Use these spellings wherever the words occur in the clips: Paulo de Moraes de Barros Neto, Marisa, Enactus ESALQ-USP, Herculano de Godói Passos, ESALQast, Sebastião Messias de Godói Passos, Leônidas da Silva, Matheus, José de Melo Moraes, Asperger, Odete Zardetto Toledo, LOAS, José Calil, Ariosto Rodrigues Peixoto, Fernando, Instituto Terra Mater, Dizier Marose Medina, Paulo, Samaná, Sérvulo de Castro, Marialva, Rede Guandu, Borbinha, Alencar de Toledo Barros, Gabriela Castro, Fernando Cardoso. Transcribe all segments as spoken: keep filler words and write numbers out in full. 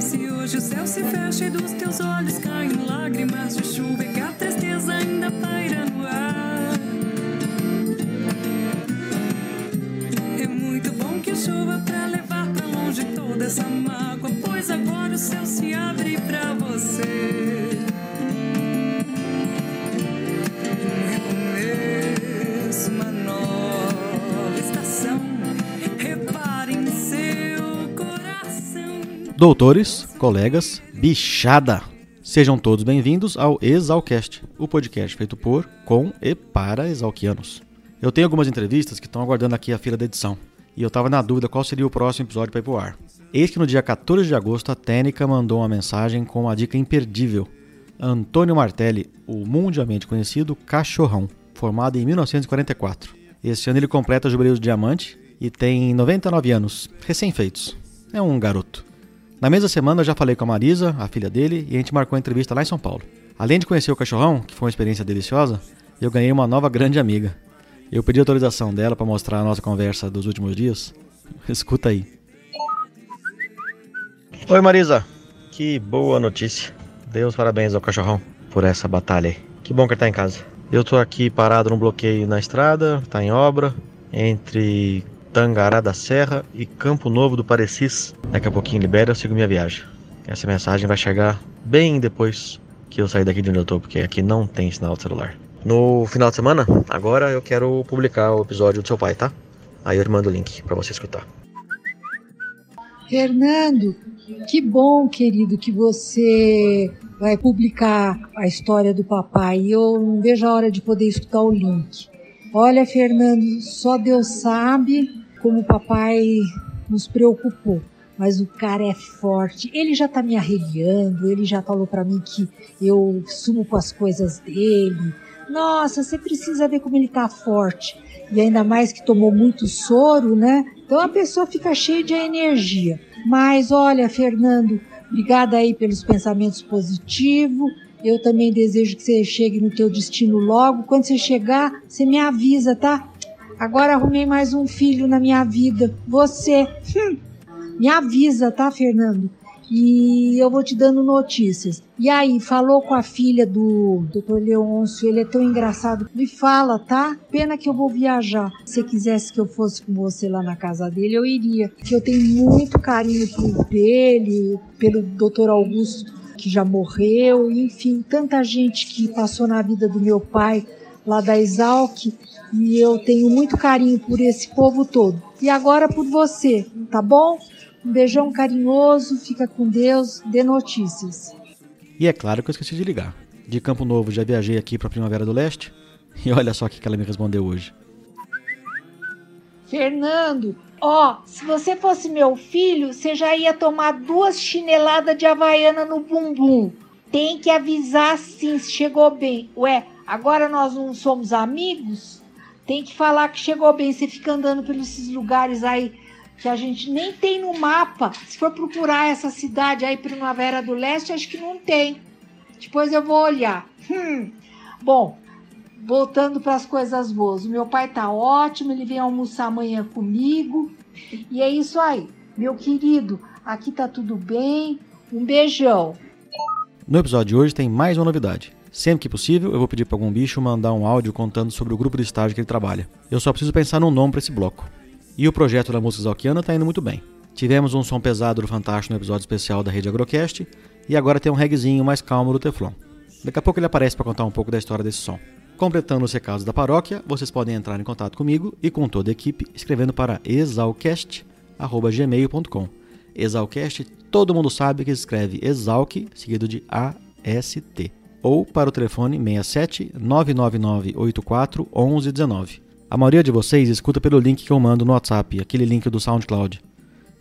Se hoje o céu se fecha e dos teus olhos caem lágrimas de chuva e que a tristeza ainda paira no ar, é muito bom que chova pra levar pra longe toda essa mágoa, pois agora o céu se abre pra você. Recomeço, uma nova estação, reparem seu coração. Doutores, colegas, bichada, sejam todos bem-vindos ao ESALQast, o podcast feito por, com e para exalquianos. Eu tenho algumas entrevistas que estão aguardando aqui a fila da edição, e eu estava na dúvida qual seria o próximo episódio para ir pro ar. Eis que no dia quatorze de agosto a Tênica mandou uma mensagem com uma dica imperdível. Antônio Martelli, o mundialmente conhecido Cachorrão, formado em mil novecentos e quarenta e quatro. Este ano ele completa o Jubileu de Diamante e tem noventa e nove anos, recém-feitos. É um garoto. Na mesma semana eu já falei com a Marisa, a filha dele, e a gente marcou a entrevista lá em São Paulo. Além de conhecer o Cachorrão, que foi uma experiência deliciosa, eu ganhei uma nova grande amiga. Eu pedi autorização dela para mostrar a nossa conversa dos últimos dias. Escuta aí. Oi, Marisa. Que boa notícia. Dê os parabéns ao Cachorrão por essa batalha aí. Que bom que ele tá em casa. Eu tô aqui parado num bloqueio na estrada, tá em obra, entre Tangará da Serra e Campo Novo do Parecis. Daqui a pouquinho libera, eu sigo minha viagem. Essa mensagem vai chegar bem depois que eu sair daqui de onde eu tô, porque aqui não tem sinal de celular. No final de semana, agora eu quero publicar o episódio do seu pai, tá? Aí eu te mando o link pra você escutar. Fernando, que bom, querido, que você vai publicar a história do papai. E eu não vejo a hora de poder escutar o link. Olha, Fernando, só Deus sabe como o papai nos preocupou. Mas o cara é forte, ele já tá me arreguiando, ele já falou pra mim que eu sumo com as coisas dele. Nossa, você precisa ver como ele tá forte. E ainda mais que tomou muito soro, né? Então a pessoa fica cheia de energia. Mas olha, Fernando, obrigada aí pelos pensamentos positivos. Eu também desejo que você chegue no teu destino logo. Quando você chegar, você me avisa, tá? Agora arrumei mais um filho na minha vida. Você. Hum. Me avisa, tá, Fernando? E eu vou te dando notícias. E aí, falou com a filha do doutor Leôncio, ele é tão engraçado. Me fala, tá? Pena que eu vou viajar. Se quisesse que eu fosse com você lá na casa dele, eu iria. Porque eu tenho muito carinho por ele, pelo doutor Augusto, que já morreu. Enfim, tanta gente que passou na vida do meu pai, lá da Esalq. E eu tenho muito carinho por esse povo todo. E agora por você, tá bom? Um beijão carinhoso, fica com Deus, dê notícias. E é claro que eu esqueci de ligar. De Campo Novo já viajei aqui para Primavera do Leste e olha só o que ela me respondeu hoje. Fernando, ó, se você fosse meu filho, você já ia tomar duas chineladas de Havaiana no bumbum. Tem que avisar sim, se chegou bem. Ué, agora nós não somos amigos? Tem que falar que chegou bem, você fica andando pelos esses lugares aí que a gente nem tem no mapa. Se for procurar essa cidade aí, Primavera do Leste, acho que não tem. Depois eu vou olhar. Hum. Bom, voltando para as coisas boas. O meu pai tá ótimo, ele vem almoçar amanhã comigo. E é isso aí. Meu querido, aqui tá tudo bem. Um beijão. No episódio de hoje tem mais uma novidade. Sempre que possível, eu vou pedir para algum bicho mandar um áudio contando sobre o grupo de estágio que ele trabalha. Eu só preciso pensar num nome para esse bloco. E o projeto da música exalquiana tá indo muito bem. Tivemos um som pesado do Fantástico no episódio especial da Rede Agrocast, e agora tem um reguezinho mais calmo do Teflon. Daqui a pouco ele aparece para contar um pouco da história desse som. Completando os recados da paróquia, vocês podem entrar em contato comigo e com toda a equipe escrevendo para exalcast arroba gmail ponto com. Exalcast, todo mundo sabe que se escreve Exalq, seguido de A S T. Ou para o telefone seis sete nove nove nove oito quatro um um um nove. A maioria de vocês escuta pelo link que eu mando no WhatsApp, aquele link do SoundCloud.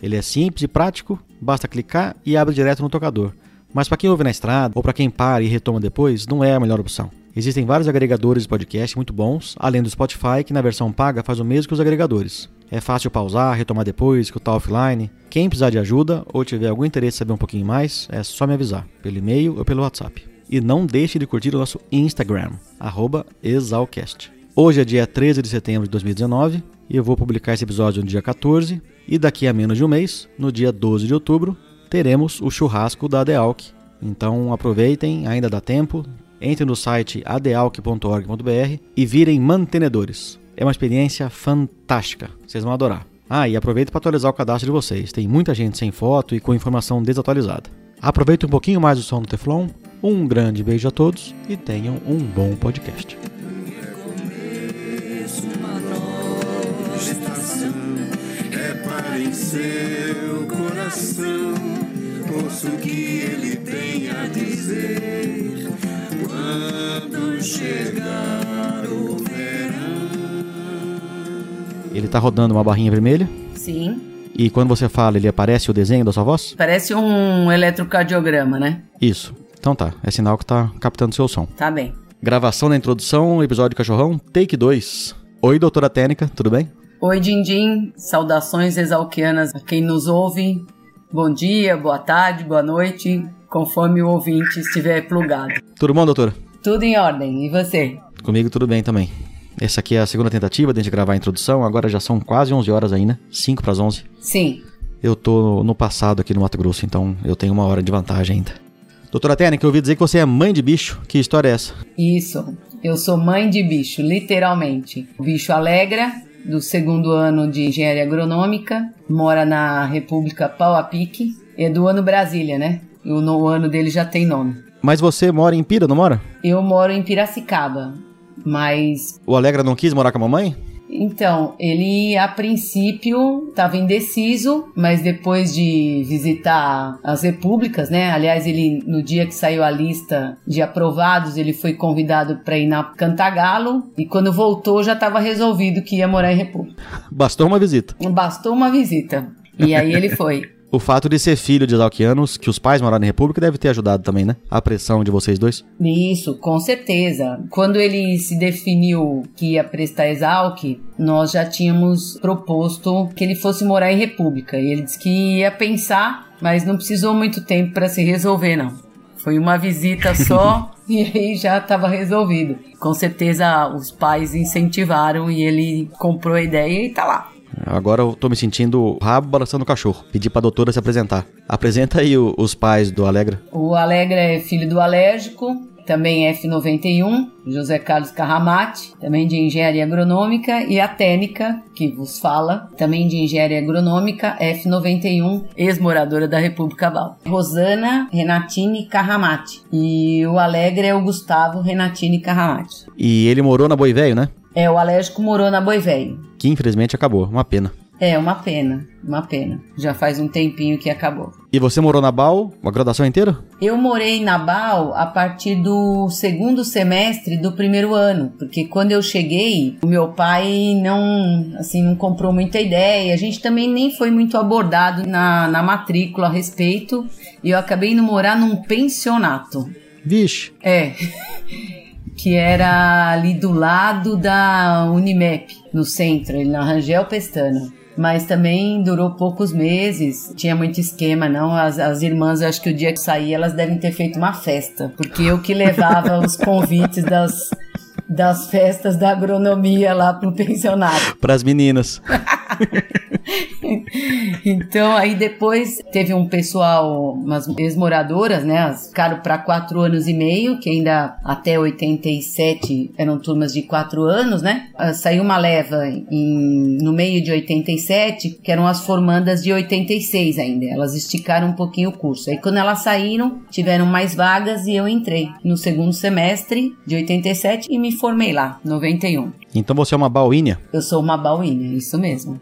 Ele é simples e prático, basta clicar e abre direto no tocador. Mas para quem ouve na estrada ou para quem para e retoma depois, não é a melhor opção. Existem vários agregadores de podcast muito bons, além do Spotify, que na versão paga faz o mesmo que os agregadores. É fácil pausar, retomar depois, escutar offline. Quem precisar de ajuda ou tiver algum interesse em saber um pouquinho mais, é só me avisar, pelo e-mail ou pelo WhatsApp. E não deixe de curtir o nosso Instagram, arroba ESALQast. Hoje é dia treze de setembro de dois mil e dezenove e eu vou publicar esse episódio no dia quatorze. E daqui a menos de um mês, no dia doze de outubro, teremos o churrasco da ADEALQ. Então aproveitem, ainda dá tempo. Entrem no site adealq ponto org ponto br e virem mantenedores. É uma experiência fantástica, vocês vão adorar. Ah, e aproveita para atualizar o cadastro de vocês. Tem muita gente sem foto e com informação desatualizada. Aproveita um pouquinho mais o som do Teflon. Um grande beijo a todos e tenham um bom podcast. Em seu coração, ouça o que ele tem a dizer. Quando chegar o verão. Ele tá rodando uma barrinha vermelha? Sim. E quando você fala, ele aparece o desenho da sua voz? Parece um eletrocardiograma, né? Isso. Então tá, é sinal que tá captando seu som. Tá bem. Gravação da introdução, episódio do Cachorrão, take dois. Oi, doutora Tênica, tudo bem? Oi, Dindim. Saudações exalquianas a quem nos ouve. Bom dia, boa tarde, boa noite, conforme o ouvinte estiver plugado. Tudo bom, doutora? Tudo em ordem. E você? Comigo tudo bem também. Essa aqui é a segunda tentativa de a gente gravar a introdução. Agora já são quase onze horas ainda, cinco para as onze. Sim. Eu tô no passado aqui no Mato Grosso, então eu tenho uma hora de vantagem ainda. Doutora Tênica, eu ouvi dizer que você é mãe de bicho. Que história é essa? Isso. Eu sou mãe de bicho, literalmente. O bicho alegra... do segundo ano de Engenharia Agronômica, mora na República Pauapique, é do ano Brasília, né? O, no, o ano dele já tem nome. Mas você mora em Pira, não mora? Eu moro em Piracicaba, mas... O Alegra não quis morar com a mamãe? Então, ele a princípio estava indeciso, mas depois de visitar as repúblicas, né? Aliás, ele no dia que saiu a lista de aprovados, ele foi convidado para ir na Cantagalo e quando voltou já estava resolvido que ia morar em república. Bastou uma visita. Bastou uma visita. E aí ele foi. O fato de ser filho de exalquianos, que os pais moraram em república, deve ter ajudado também, né? A pressão de vocês dois. Isso, com certeza. Quando ele se definiu que ia prestar exalque, nós já tínhamos proposto que ele fosse morar em república. E ele disse que ia pensar, mas não precisou muito tempo para se resolver, não. Foi uma visita só e aí já estava resolvido. Com certeza os pais incentivaram e ele comprou a ideia e tá lá. Agora eu tô me sentindo rabo balançando o cachorro. Pedi pra doutora se apresentar. Apresenta aí o, os pais do Alegra. O Alegra é filho do alérgico, também F noventa e um, José Carlos Carramati, também de Engenharia Agronômica, e a Tênica, que vos fala, também de Engenharia Agronômica, F noventa e um, ex-moradora da República Bal. Rosana Renatini Carramati. E o Alegra é o Gustavo Renatini Carramati. E ele morou na Boi Velho, né? É, o alérgico morou na Boi Velho. Que infelizmente acabou, uma pena. É, uma pena, uma pena. Já faz um tempinho que acabou. E você morou na B A U a graduação inteira? Eu morei na B A U a partir do segundo semestre do primeiro ano. Porque quando eu cheguei, o meu pai não, assim, não comprou muita ideia. A gente também nem foi muito abordado na, na matrícula a respeito. E eu acabei indo morar num pensionato. Vixe! É... que era ali do lado da Unimep, no centro, na Rangel Pestana. Mas também durou poucos meses, tinha muito esquema, não. As, as irmãs, acho que o dia que saí, elas devem ter feito uma festa, porque eu que levava os convites das, das festas da agronomia lá pro pensionato. Pras meninas. Então, aí depois teve um pessoal, umas ex-moradoras, né? Ficaram para quatro anos e meio, que ainda até oitenta e sete eram turmas de quatro anos, né? Saiu uma leva em, no meio de oitenta e sete, que eram as formandas de oitenta e seis ainda. Elas esticaram um pouquinho o curso. Aí quando elas saíram, tiveram mais vagas e eu entrei no segundo semestre de oitenta e sete e me formei lá, noventa e um. Então você é uma bauinha? Eu sou uma bauinha, isso mesmo.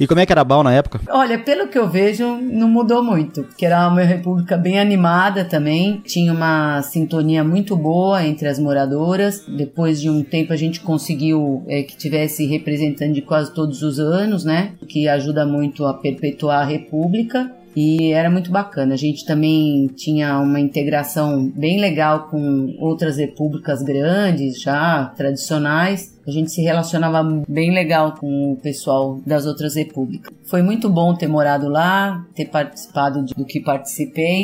E como é que era a B A U na época? Olha, pelo que eu vejo, não mudou muito, porque era uma república bem animada também, tinha uma sintonia muito boa entre as moradoras. Depois de um tempo a gente conseguiu é, que tivesse representante de quase todos os anos, né? Que ajuda muito a perpetuar a república. e era muito bacana. A gente também tinha uma integração bem legal com outras repúblicas grandes, já tradicionais. A gente se relacionava bem legal com o pessoal das outras repúblicas. Foi muito bom ter morado lá, ter participado do que participei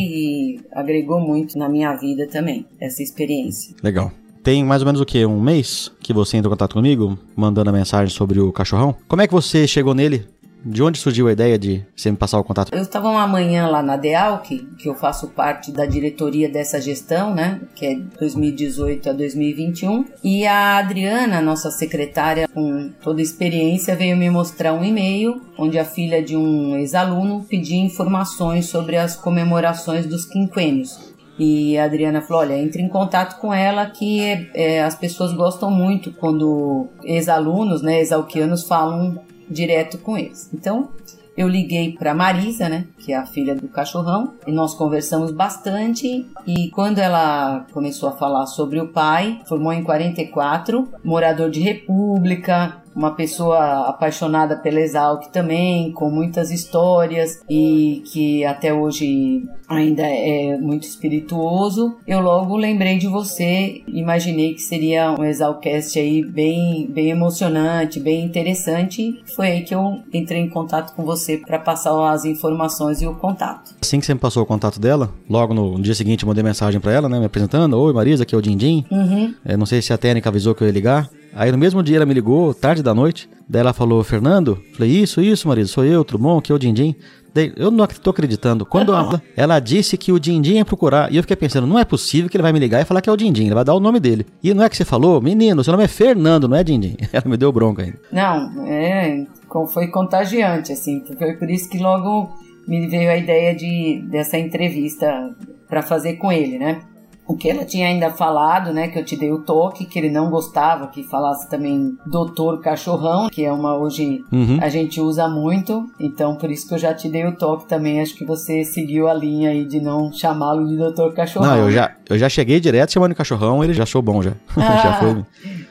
e agregou muito na minha vida também, essa experiência. Legal. Tem mais ou menos o quê? Um mês que você entrou em contato comigo, mandando a mensagem sobre o cachorrão. Como é que você chegou nele? De onde surgiu a ideia de você me passar o contato? Eu estava uma manhã lá na DEALC, que eu faço parte da diretoria dessa gestão, né? Que é dois mil e dezoito a dois mil e vinte e um. E a Adriana, nossa secretária, com toda a experiência, veio me mostrar um e-mail onde a filha de um ex-aluno pedia informações sobre as comemorações dos quinquênios. E a Adriana falou, olha, entre em contato com ela que é, é, as pessoas gostam muito quando ex-alunos, né, ex-alquianos falam direto com eles. Então, eu liguei para Marisa, né, que é a filha do cachorrão, e nós conversamos bastante, e quando ela começou a falar sobre o pai, formou em quarenta e quatro, morador de república, uma pessoa apaixonada pela Esalq também, com muitas histórias e que até hoje ainda é muito espirituoso. Eu logo lembrei de você, imaginei que seria um ESALQast aí bem, bem emocionante, bem interessante. Foi aí que eu entrei em contato com você para passar as informações e o contato. Assim que você me passou o contato dela, logo no dia seguinte eu mandei mensagem para ela, né, me apresentando. Oi Marisa, aqui é o Dindim. Uhum. É, não sei se a Tênica avisou que eu ia ligar. Aí no mesmo dia ela me ligou, tarde da noite, daí ela falou, Fernando, falei, isso, isso, Marisa, sou eu, tudo bom, aqui é o Dindim. Daí, eu não tô acreditando, quando ela, ela disse que o Dindim ia procurar, e eu fiquei pensando, não é possível que ele vai me ligar e falar que é o Dindim, ele vai dar o nome dele. E não é que você falou, menino, seu nome é Fernando, não é Dindim. Ela me deu bronca ainda. Não, é, foi contagiante, assim, foi por isso que logo me veio a ideia de, dessa entrevista pra fazer com ele, né? O que ela tinha ainda falado, né, que eu te dei o toque, que ele não gostava que falasse também doutor cachorrão, que é uma hoje uhum. a gente usa muito, então por isso que eu já te dei o toque também, acho que você seguiu a linha aí de não chamá-lo de doutor cachorrão. Não, eu já, eu já cheguei direto chamando de cachorrão, ele já achou bom já, ah, já foi,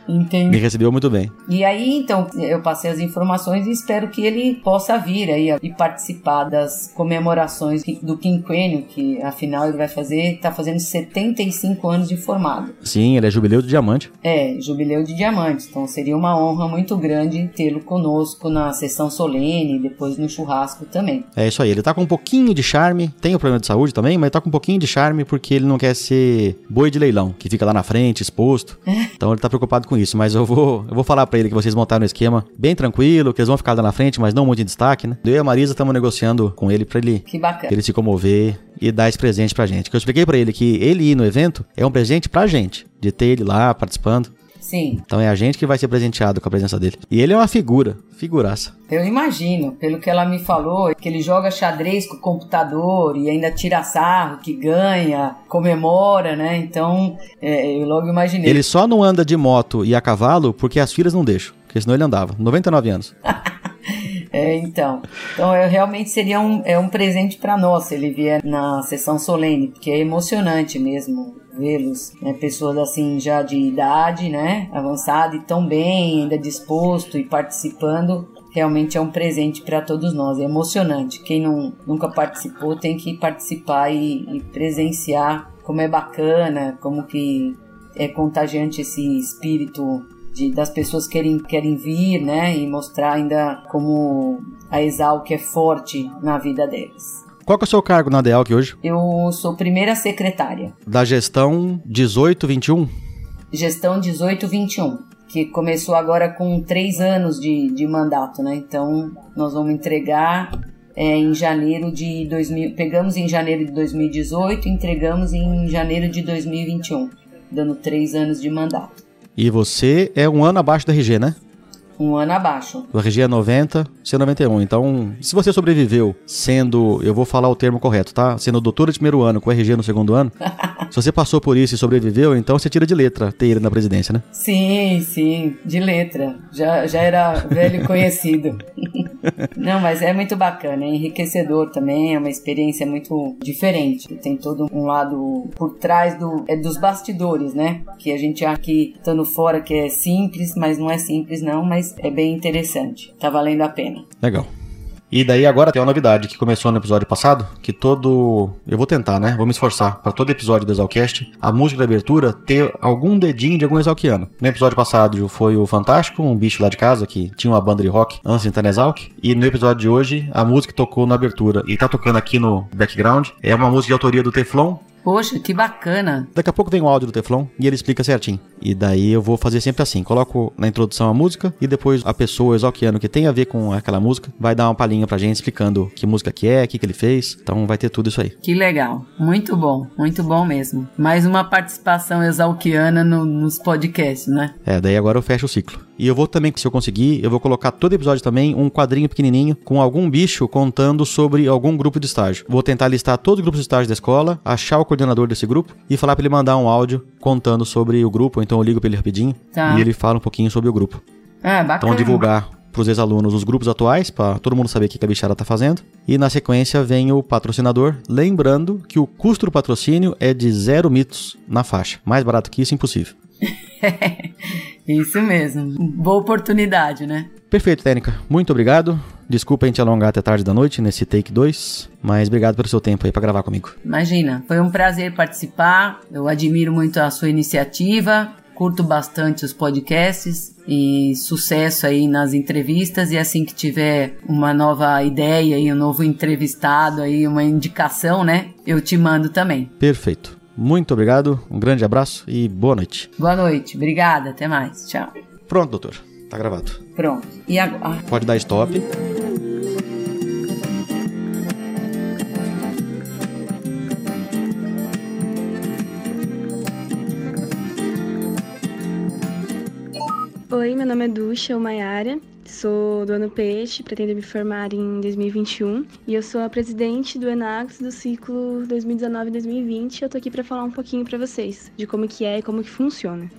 entendi. Me recebeu muito bem. E aí então eu passei as informações e espero que ele possa vir aí e participar das comemorações do quinquênio, que afinal ele vai fazer, tá fazendo setenta e cinco anos de formado. Sim, ele é jubileu de diamante. É, jubileu de diamante. Então seria uma honra muito grande tê-lo conosco na sessão solene, depois no churrasco também. É isso aí, ele tá com um pouquinho de charme, tem o problema de saúde também, mas tá com um pouquinho de charme porque ele não quer ser boi de leilão, que fica lá na frente, exposto. Então ele tá preocupado com isso, mas eu vou, eu vou falar pra ele que vocês montaram um esquema bem tranquilo, que eles vão ficar lá na frente, mas não muito em destaque, né? Eu e a Marisa estamos negociando com ele pra ele, que bacana. Ele se comover e dar esse presente pra gente. Que eu expliquei pra ele que ele ir no evento é um presente pra gente, de ter ele lá participando. Sim. Então é a gente que vai ser presenteado com a presença dele. E ele é uma figura, figuraça. Eu imagino, pelo que ela me falou, que ele joga xadrez com o computador e ainda tira sarro, que ganha, comemora, né? Então, é, eu logo imaginei. Ele só não anda de moto e a cavalo porque as filhas não deixam, porque senão ele andava, noventa e nove anos. É, então, então eu, realmente seria um, é um presente para nós se ele vier na sessão solene, porque é emocionante mesmo vê-los, né, pessoas assim já de idade, né, avançada e tão bem, ainda disposto e participando, realmente é um presente para todos nós, é emocionante. Quem não, nunca participou tem que participar e, e presenciar como é bacana, como que é contagiante esse espírito De, das pessoas que querem, querem vir, né, e mostrar ainda como a Esalq é forte na vida deles. Qual que é o seu cargo na DEALC hoje? Eu sou primeira secretária. Da gestão dezoito vinte e um? Gestão dezoito vinte e um, que começou agora com três anos de, de mandato, né, então nós vamos entregar é, em janeiro de dois mil, pegamos em janeiro de dois mil e dezoito e entregamos em janeiro de dois mil e vinte e um, dando três anos de mandato. E você é um ano abaixo da R G, né? Um ano abaixo. O R G é noventa, você é noventa e um. Então, se você sobreviveu sendo, eu vou falar o termo correto, tá? Sendo doutora de primeiro ano com R G no segundo ano, se você passou por isso e sobreviveu, então você tira de letra ter ele na presidência, né? Sim, sim, de letra. Já, já era velho conhecido. Não, mas é muito bacana, é enriquecedor também, é uma experiência muito diferente. Tem todo um lado por trás do, é dos bastidores, né? Que a gente acha que estando fora que é simples, mas não é simples não, mas é bem interessante. Tá valendo a pena. Legal. E daí agora tem uma novidade que começou no episódio passado, que todo... Eu vou tentar, né? Vou me esforçar para todo episódio do ESALQast, a música da abertura ter algum dedinho de algum exalquiano. No episódio passado foi o Fantástico, um bicho lá de casa que tinha uma banda de rock, Ancient Exalc. E no episódio de hoje, a música que tocou na abertura e tá tocando aqui no background é uma música de autoria do Teflon. Poxa, que bacana. Daqui a pouco vem o áudio do Teflon e ele explica certinho. E daí eu vou fazer sempre assim, coloco na introdução a música e depois a pessoa exalquiano que tem a ver com aquela música vai dar uma palhinha pra gente explicando que música que é, o que, que ele fez. Então vai ter tudo isso aí. Que legal, muito bom, muito bom mesmo. Mais uma participação exalquiana no, nos podcasts, né? É, daí agora eu fecho o ciclo. E eu vou também, se eu conseguir, eu vou colocar todo episódio também um quadrinho pequenininho com algum bicho contando sobre algum grupo de estágio. Vou tentar listar todos os grupos de estágio da escola, achar o coordenador desse grupo e falar pra ele mandar um áudio contando sobre o grupo, então eu ligo pra ele rapidinho, tá. E ele fala um pouquinho sobre o grupo. É, bacana. Então divulgar pros ex-alunos os grupos atuais, pra todo mundo saber o que a bichada tá fazendo. E na sequência vem o patrocinador, lembrando que o custo do patrocínio é de zero mitos na faixa. Mais barato que isso, impossível. Isso mesmo, boa oportunidade, né? Perfeito, Tênica, muito obrigado. Desculpa a gente alongar até tarde da noite nesse take dois, mas obrigado pelo seu tempo aí pra gravar comigo. Imagina, foi um prazer participar, eu admiro muito a sua iniciativa, curto bastante os podcasts e sucesso aí nas entrevistas, e assim que tiver uma nova ideia e um novo entrevistado aí, uma indicação, né, eu te mando também. Perfeito. Muito obrigado, um grande abraço e boa noite. Boa noite, obrigada, até mais, tchau. Pronto, doutor, tá gravado. Pronto, e agora? Pode dar stop. Oi, meu nome é Ducha, ou Maiara. Sou do ano Peixe, pretendo me formar em dois mil e vinte e um e eu sou a presidente do Enactus do ciclo dois mil e dezenove a dois mil e vinte. Eu tô aqui para falar um pouquinho para vocês de como que é e como que funciona.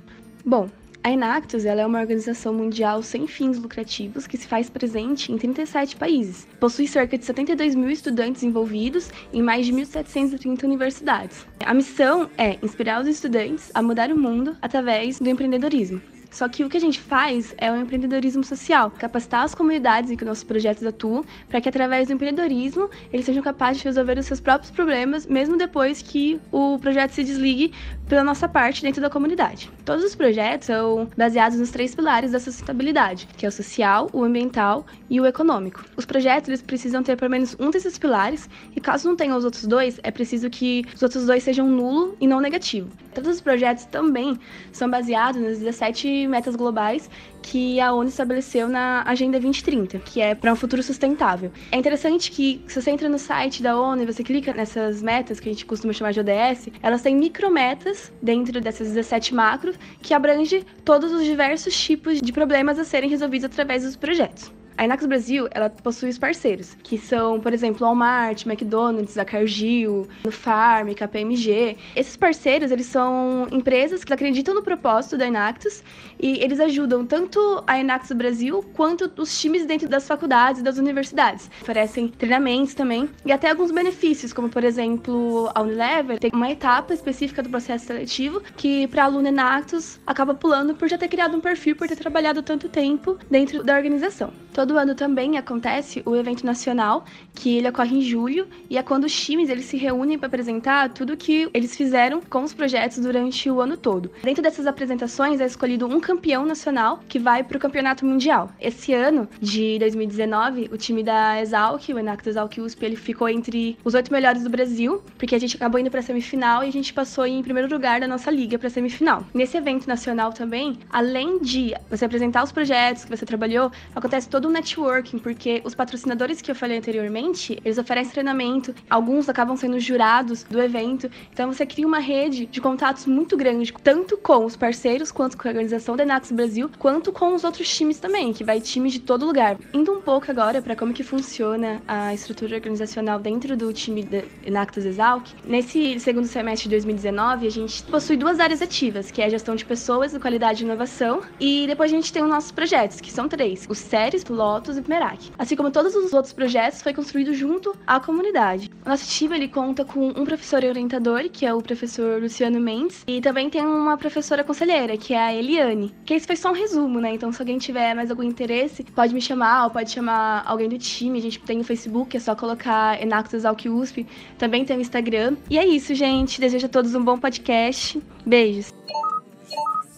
Bom, a Enactus ela é uma organização mundial sem fins lucrativos que se faz presente em trinta e sete países. Possui cerca de setenta e dois mil estudantes envolvidos em mais de mil setecentas e trinta universidades. A missão é inspirar os estudantes a mudar o mundo através do empreendedorismo. Só que o que a gente faz é o empreendedorismo social, capacitar as comunidades em que nossos projetos atuam para que através do empreendedorismo eles sejam capazes de resolver os seus próprios problemas, mesmo depois que o projeto se desligue pela nossa parte dentro da comunidade. Todos os projetos são baseados nos três pilares da sustentabilidade, que é o social, o ambiental e o econômico. Os projetos eles precisam ter pelo menos um desses pilares e caso não tenham os outros dois, é preciso que os outros dois sejam nulo e não negativo. Todos os projetos também são baseados nas dezessete metas globais que a ONU estabeleceu na Agenda vinte trinta, que é para um futuro sustentável. É interessante que, se você entra no site da ONU e você clica nessas metas, que a gente costuma chamar de O D S, elas têm micrometas dentro dessas dezessete macros, que abrange todos os diversos tipos de problemas a serem resolvidos através dos projetos. A Enactus Brasil, ela possui os parceiros, que são, por exemplo, Walmart, McDonald's, a Cargill, a Nufarm, K P M G. Esses parceiros, eles são empresas que acreditam no propósito da Enactus e eles ajudam tanto a Enactus Brasil quanto os times dentro das faculdades e das universidades. Oferecem treinamentos também e até alguns benefícios, como, por exemplo, a Unilever tem uma etapa específica do processo seletivo que, para aluno Enactus, acaba pulando por já ter criado um perfil, por ter trabalhado tanto tempo dentro da organização. Todo ano também acontece o evento nacional, que ele ocorre em julho, e é quando os times eles se reúnem para apresentar tudo o que eles fizeram com os projetos durante o ano todo. Dentro dessas apresentações é escolhido um campeão nacional que vai para o campeonato mundial. Esse ano, de dois mil e dezenove, o time da Esalq, o Enactus ESALQ-U S P, ele ficou entre os oito melhores do Brasil, porque a gente acabou indo para a semifinal e a gente passou em primeiro lugar da nossa liga para a semifinal. Nesse evento nacional também, além de você apresentar os projetos que você trabalhou, acontece todo um networking, porque os patrocinadores que eu falei anteriormente, eles oferecem treinamento, alguns acabam sendo jurados do evento, então você cria uma rede de contatos muito grande, tanto com os parceiros, quanto com a organização da Enactus Brasil, quanto com os outros times também, que vai time de todo lugar. Indo um pouco agora para como que funciona a estrutura organizacional dentro do time da Enactus ESALQ, nesse segundo semestre de dois mil e dezenove, a gente possui duas áreas ativas, que é a gestão de pessoas, qualidade e inovação, e depois a gente tem os nossos projetos, que são três, os séries, o Lotus e Primerac. Assim como todos os outros projetos, foi construído junto à comunidade. O nosso time ele conta com um professor e orientador, que é o professor Luciano Mendes, e também tem uma professora conselheira, que é a Eliane. Que isso foi só um resumo, né? Então, se alguém tiver mais algum interesse, pode me chamar ou pode chamar alguém do time. A gente tem no Facebook, é só colocar Enactus ESALQ-U S P, também tem o Instagram. E é isso, gente. Desejo a todos um bom podcast. Beijos.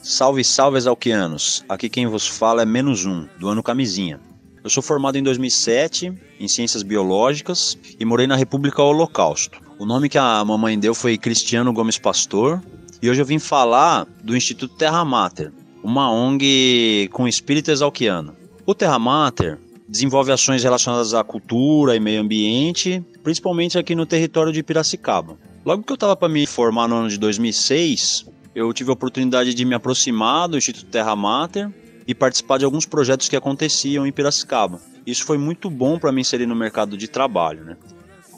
Salve, salve, exalquianos! Aqui quem vos fala é menos um, do ano camisinha. Eu sou formado em dois mil e sete, em Ciências Biológicas, e morei na República Holocausto. O nome que a mamãe deu foi Cristiano Gomes Pastor, e hoje eu vim falar do Instituto Terra Mater, uma O N G com espírito exalquiano. O Terra Mater desenvolve ações relacionadas à cultura e meio ambiente, principalmente aqui no território de Piracicaba. Logo que eu estava para me formar no ano de dois mil e seis... eu tive a oportunidade de me aproximar do Instituto Terra Mater e participar de alguns projetos que aconteciam em Piracicaba. Isso foi muito bom para me inserir no mercado de trabalho, né?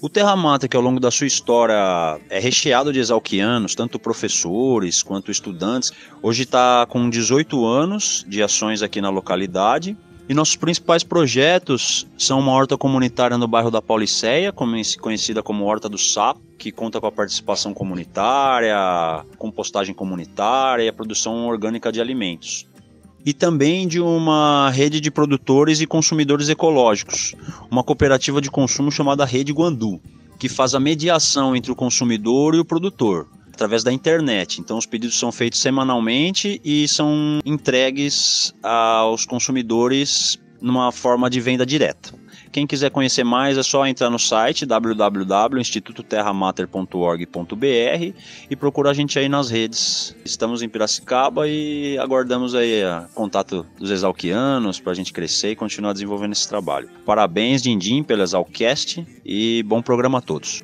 O Terra Mater, que ao longo da sua história é recheado de exalquianos, tanto professores quanto estudantes, hoje está com dezoito anos de ações aqui na localidade. E nossos principais projetos são uma horta comunitária no bairro da Pauliceia, conhecida como Horta do Sapo, que conta com a participação comunitária, compostagem comunitária e a produção orgânica de alimentos. E também de uma rede de produtores e consumidores ecológicos, uma cooperativa de consumo chamada Rede Guandu, que faz a mediação entre o consumidor e o produtor, através da internet. Então os pedidos são feitos semanalmente e são entregues aos consumidores numa forma de venda direta. Quem quiser conhecer mais é só entrar no site w w w ponto instituto terra mater ponto org ponto b r e procurar a gente aí nas redes. Estamos em Piracicaba e aguardamos aí o contato dos exalquianos para a gente crescer e continuar desenvolvendo esse trabalho. Parabéns, Dindim, pelo ESALQast e bom programa a todos.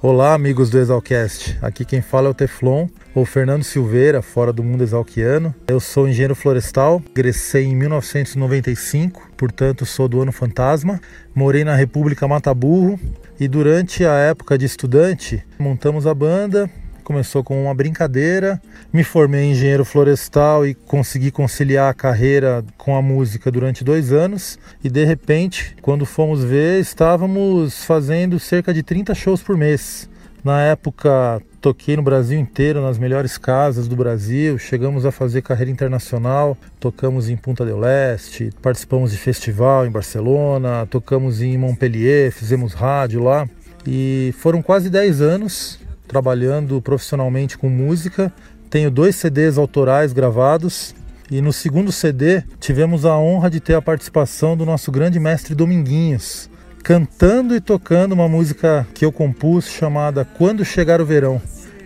Olá, amigos do ESALQast, aqui quem fala é o Teflon, ou Fernando Silveira, fora do mundo exalquiano. Eu sou engenheiro florestal, ingressei em mil novecentos e noventa e cinco, portanto sou do ano fantasma. Morei na República Mataburro e durante a época de estudante montamos a banda. Começou com uma brincadeira, me formei em engenheiro florestal e consegui conciliar a carreira com a música durante dois anos e de repente, quando fomos ver, estávamos fazendo cerca de trinta shows por mês. Na época, toquei no Brasil inteiro, nas melhores casas do Brasil, chegamos a fazer carreira internacional, tocamos em Punta del Este, participamos de festival em Barcelona, tocamos em Montpellier, fizemos rádio lá e foram quase dez anos trabalhando profissionalmente com música. Tenho dois C Ds autorais gravados e no segundo C D tivemos a honra de ter a participação do nosso grande mestre Dominguinhos, cantando e tocando uma música que eu compus chamada Quando Chegar o Verão.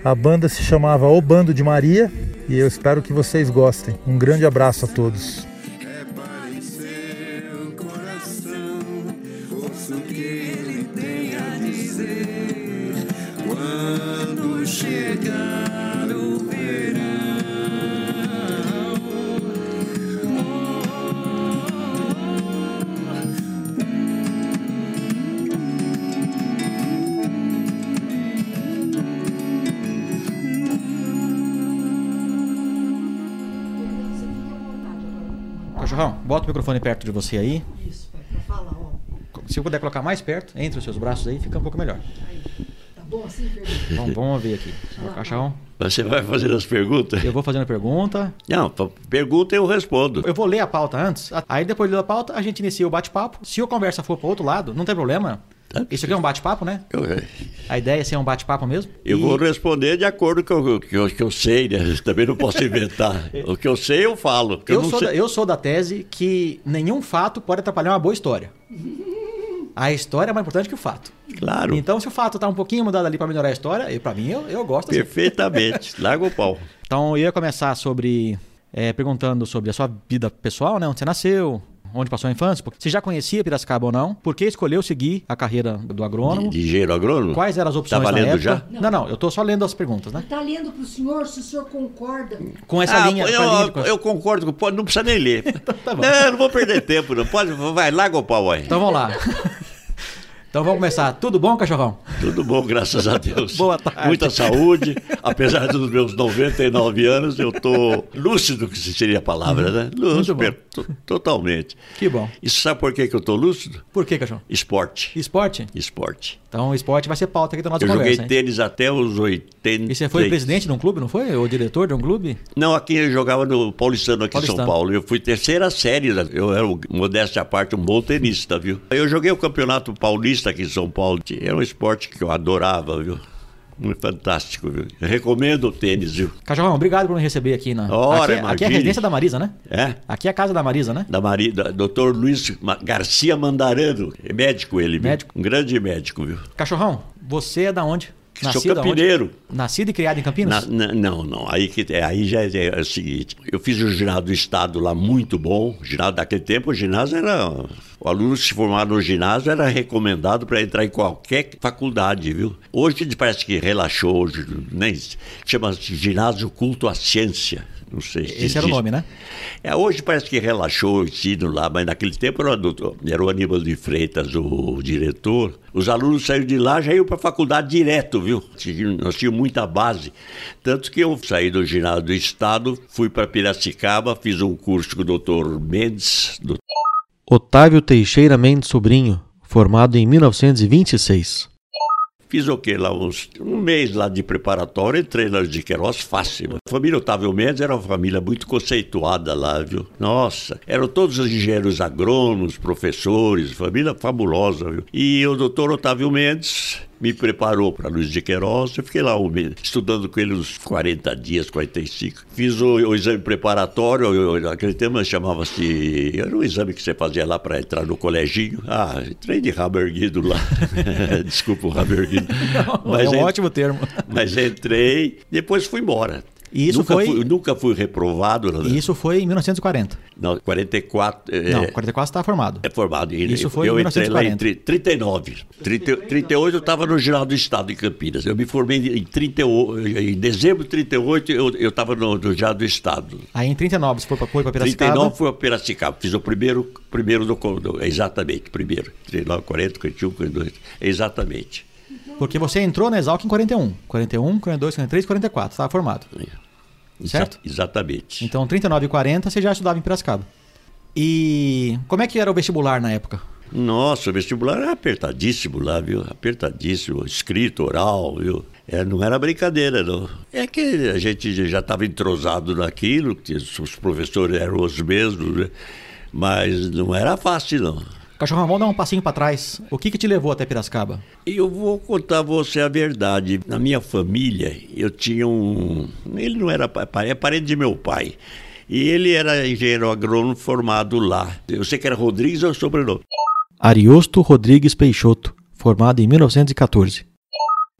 A banda se chamava O Bando de Maria e eu espero que vocês gostem. Um grande abraço a todos. Bota o microfone perto de você aí. Isso, para falar, ó. Se eu puder colocar mais perto, entre os seus braços aí, fica um pouco melhor. Aí, tá bom assim, Fernando? Vamos, vamos ver aqui. Cachorrão. Você vai fazendo as perguntas? Eu vou fazendo a pergunta. Não, pergunta eu respondo. Eu vou ler a pauta antes. Aí depois da pauta, a gente inicia o bate-papo. Se a conversa for para o outro lado, não tem problema. Tá. Isso aqui é um bate-papo, né? Eu... A ideia é ser um bate-papo mesmo? Eu e... vou responder de acordo com o que, que, que eu sei, né? Também não posso inventar. O que eu sei, eu falo. Eu, eu, não sou sei. Da, eu sou da tese que nenhum fato pode atrapalhar uma boa história. A história é mais importante que o fato. Claro. Então, se o fato está um pouquinho mudado ali para melhorar a história, para mim, eu, eu gosto. Perfeitamente. Assim. Larga o pau. Então, eu ia começar sobre, é, perguntando sobre a sua vida pessoal, né? Onde você nasceu... onde passou a infância? Você já conhecia Piracicaba ou não? Por que escolheu seguir a carreira do agrônomo? De engenheiro agrônomo? Quais eram as opções na época? Tá lendo já? Não, não, não eu estou só lendo as perguntas, né? Está lendo para o senhor, se o senhor concorda. Com essa ah, linha... Eu, linha de... eu, eu concordo, não precisa nem ler. Então, tá bom. Não, eu não vou perder tempo, não. Pode, vai, larga o pau aí. Então vamos lá. Então vamos começar. Tudo bom, cachorrão? Tudo bom, graças a Deus. Boa tarde. Muita saúde. Apesar dos meus noventa e nove anos, eu estou lúcido, que seria a palavra, né? Lúcido, totalmente. Que bom. E sabe por que que eu estou lúcido? Por que, cachorrão? Esporte. Esporte? Esporte. Então o esporte vai ser pauta aqui da nossa conversa. Eu joguei tênis até os oitenta. E você foi presidente de um clube, não foi? Ou diretor de um clube? Não, aqui eu jogava no Paulistano, aqui em São Paulo. Eu fui terceira série. Eu era, modéstia à parte, um bom tenista, viu? Eu joguei o Campeonato Paulista aqui em São Paulo. Era um esporte que eu adorava, viu? Muito fantástico, viu? Eu recomendo o tênis, viu? Cachorrão, obrigado por me receber aqui na... Ora, aqui, aqui é a residência da Marisa, né? É? Aqui é a casa da Marisa, né? Da Marisa, doutor Luiz Garcia Mandarano. É médico ele, viu? Médico. Um grande médico, viu? Cachorrão, você é da onde? Nascido Sou campineiro. Onde? Nascido e criado em Campinas? Na, na, não, não. Aí, que, aí já é, é o seguinte. Eu fiz o ginásio do Estado lá, muito bom. O ginásio daquele tempo, o ginásio era... O aluno que se formava no ginásio era recomendado para entrar em qualquer faculdade, viu? Hoje parece que relaxou, hoje, nem chama-se ginásio culto à ciência. Não sei se Esse existe. Era o nome, né? É, hoje parece que relaxou o ensino lá, mas naquele tempo era, doutor, era o Aníbal de Freitas, o, o diretor. Os alunos saíram de lá, já iam para a faculdade direto, viu? Nós tínhamos muita base. Tanto que eu saí do ginásio do Estado, fui para Piracicaba, fiz um curso com o doutor Mendes, doutor Otávio Teixeira Mendes Sobrinho, formado em mil novecentos e vinte e seis. Fiz o quê lá? Uns, um mês lá de preparatório, entrei na de Queiroz fácil. A família Otávio Mendes era uma família muito conceituada lá, viu? Nossa, eram todos os engenheiros agrônomos, professores, família fabulosa, viu? E o doutor Otávio Mendes me preparou para Luiz de Queiroz. Eu fiquei lá um mês, estudando com ele uns quarenta dias, quarenta e cinco. Fiz o, o exame preparatório, eu, eu, aquele tema chamava-se... Era um exame que você fazia lá para entrar no coleginho. Ah, entrei de rabo erguido lá. Desculpa o rabo erguido. Não, mas é um ent... ótimo termo. Mas entrei, depois fui embora. E isso nunca, foi... fui, nunca fui reprovado. E isso foi em mil novecentos e quarenta? Não, quarenta e quatro... É... Não, quarenta e quatro estava formado. É formado. E isso eu, foi em mil novecentos e quarenta. Eu entrei lá em trinta e nove. trinta, trinta e oito eu estava no Ginásio do Estado, em Campinas. Eu me formei em, trinta, em dezembro de trinta e oito, eu estava no, no Ginásio do Estado. Aí em trinta e nove você foi para Piracicaba? trinta e nove fui para Piracicaba. Fiz o primeiro, primeiro do... do exatamente, primeiro. trinta e nove, quarenta, quarenta e um, quarenta e dois. Exatamente. Porque você entrou na Esalq em quarenta e um, quarenta e um, quarenta e dois, quarenta e três, quarenta e quatro, estava formado, certo? Exatamente. Então, trinta e nove e quarenta, você já estudava em Piracicaba. E como é que era o vestibular na época? Nossa, o vestibular era apertadíssimo lá, viu? Apertadíssimo, escrito, oral, viu? É, não era brincadeira, não. É que a gente já estava entrosado naquilo, que os professores eram os mesmos, né? Mas não era fácil, não. Cachorrão, vamos dar um passinho para trás. O que que te levou até Piracicaba? Eu vou contar a você a verdade. Na minha família, eu tinha um... Ele não era parente, é parente de meu pai. E ele era engenheiro agrônomo formado lá. Eu sei que era Rodrigues, é o sobrenome. Ariosto Rodrigues Peixoto, formado em mil novecentos e quatorze.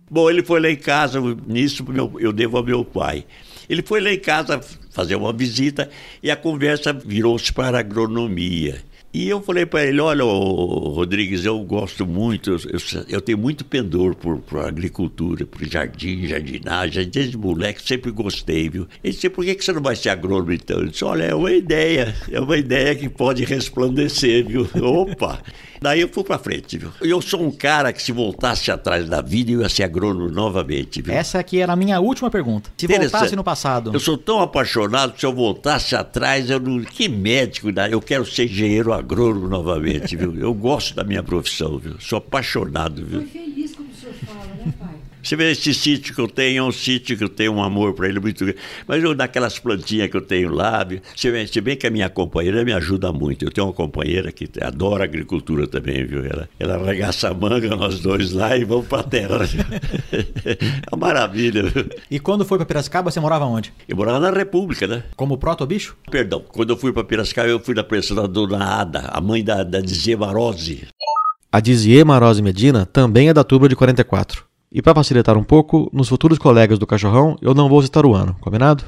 Bom, ele foi lá em casa, nisso eu devo ao meu pai. Ele foi lá em casa fazer uma visita e a conversa virou-se para a agronomia. E eu falei para ele, olha, Rodrigues, eu gosto muito, eu, eu, eu tenho muito pendor por, por agricultura, por jardim, jardinagem, desde moleque sempre gostei, viu? Ele disse, por que que você não vai ser agrônomo então? Eu disse, olha, é uma ideia, é uma ideia que pode resplandecer, viu? Opa! Daí eu fui para frente, viu? Eu sou um cara que se voltasse atrás da vida, eu ia ser agrônomo novamente, viu? Essa aqui era a minha última pergunta. Se voltasse no passado... Eu sou tão apaixonado que se eu voltasse atrás, eu não... Que médico, né? Eu quero ser engenheiro agrônomo novamente, viu? Eu gosto da minha profissão, viu? Sou apaixonado, viu? Foi feliz como o senhor fala, né, pai? Você vê, esse sítio que eu tenho é um sítio que eu tenho um amor para ele muito grande. Mas eu, daquelas plantinhas que eu tenho lá, você vê, se bem que a minha companheira me ajuda muito. Eu tenho uma companheira que adora agricultura também, viu? Ela, ela arregaça a manga, nós dois lá e vamos para a terra. É uma maravilha, viu? E quando foi para Piracicaba, você morava onde? Eu morava na República, né? Como proto-bicho? Perdão, quando eu fui para Piracicaba, eu fui na presença da dona Ada, a mãe da, da Dizier Marose. A Dizier Marose Medina também é da turma de quarenta e quatro. E para facilitar um pouco, nos futuros colegas do Cachorrão, eu não vou citar o ano, combinado?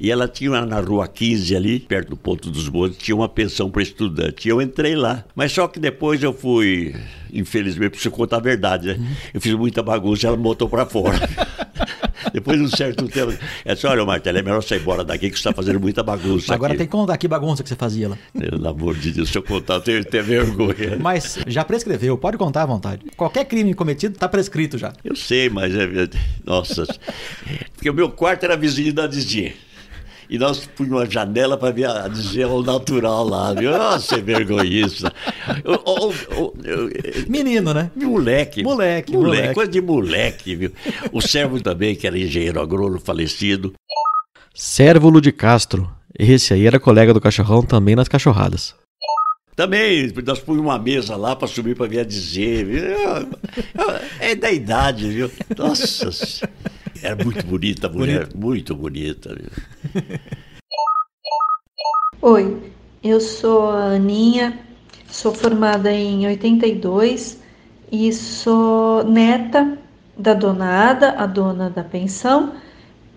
E ela tinha na Rua quinze ali, perto do Ponto dos Bodes, tinha uma pensão para estudante. E eu entrei lá. Mas só que depois eu fui, infelizmente, preciso contar a verdade, né? Eu fiz muita bagunça e ela me botou para fora. Depois de um certo tempo, ela disse, olha, Martelli, é melhor você ir embora daqui que você está fazendo muita bagunça. Agora aqui. Tem que contar que bagunça que você fazia lá. Pelo amor de Deus, se eu contar, eu tenho até vergonha. Mas já prescreveu, pode contar à vontade. Qualquer crime cometido está prescrito já. Eu sei, mas... É... Nossa. Porque o meu quarto era vizinho da Dizier. E nós punhamos uma janela para ver a Dizier ao natural lá. Viu? Nossa, é vergonhista. Eu, eu, eu, eu, Menino, né? Moleque. Moleque, moleque. moleque. Coisa de moleque, viu? O Sérvulo também, que era engenheiro agrônomo falecido. Sérvulo de Castro. Esse aí era colega do Cachorrão também nas cachorradas. Também, nós punhamos uma mesa lá para subir para ver a Dizier. É da idade, viu? Nossa. Era muito bonita a mulher, bonita. Muito bonita. Oi, eu sou a Aninha, sou formada em oitenta e dois e sou neta da dona Ada, a dona da pensão,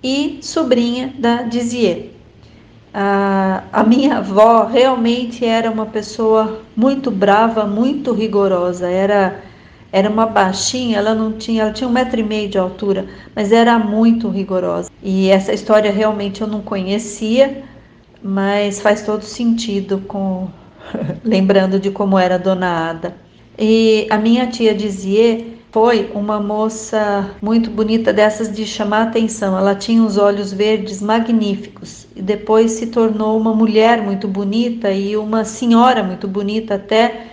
e sobrinha da Dizier. A, a minha avó realmente era uma pessoa muito brava, muito rigorosa, era... Era uma baixinha, ela não tinha, ela tinha um metro e meio de altura, mas era muito rigorosa. E essa história realmente eu não conhecia, mas faz todo sentido com lembrando de como era a dona Ada. E a minha tia Dizier foi uma moça muito bonita, dessas de chamar atenção. Ela tinha uns olhos verdes magníficos e depois se tornou uma mulher muito bonita e uma senhora muito bonita até...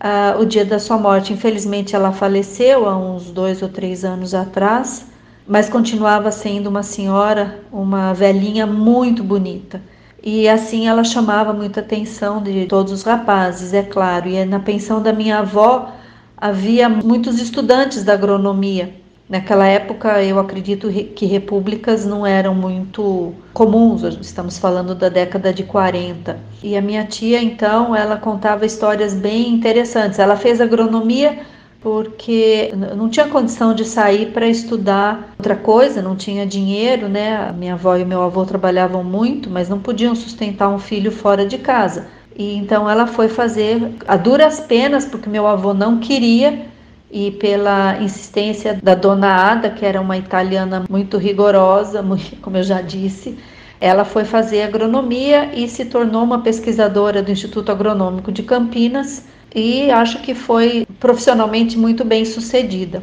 Uh, o dia da sua morte. Infelizmente ela faleceu há uns dois ou três anos atrás, mas continuava sendo uma senhora, uma velhinha muito bonita. E assim ela chamava muita atenção de todos os rapazes, é claro. E na pensão da minha avó havia muitos estudantes da agronomia. Naquela época, eu acredito que repúblicas não eram muito comuns, estamos falando da década de quarenta. E a minha tia, então, ela contava histórias bem interessantes. Ela fez agronomia porque não tinha condição de sair para estudar outra coisa, não tinha dinheiro, né? A minha avó e meu avô trabalhavam muito, mas não podiam sustentar um filho fora de casa. E então ela foi fazer a duras penas, porque meu avô não queria... E pela insistência da dona Ada, que era uma italiana muito rigorosa, muito, como eu já disse, ela foi fazer agronomia e se tornou uma pesquisadora do Instituto Agronômico de Campinas e acho que foi profissionalmente muito bem sucedida.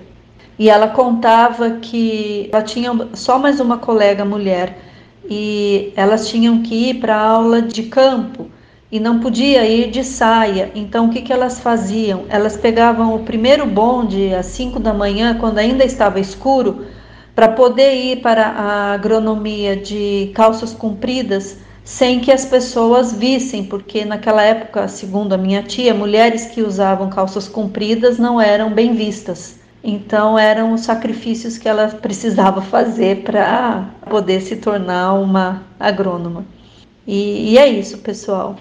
E ela contava que ela tinha só mais uma colega mulher e elas tinham que ir para aula de campo. E não podia ir de saia, então o que, que elas faziam? Elas pegavam o primeiro bonde às cinco da manhã, quando ainda estava escuro, para poder ir para a agronomia de calças compridas, sem que as pessoas vissem, porque naquela época, segundo a minha tia, mulheres que usavam calças compridas não eram bem vistas. Então eram os sacrifícios que ela precisava fazer para poder se tornar uma agrônoma. E, e é isso, pessoal.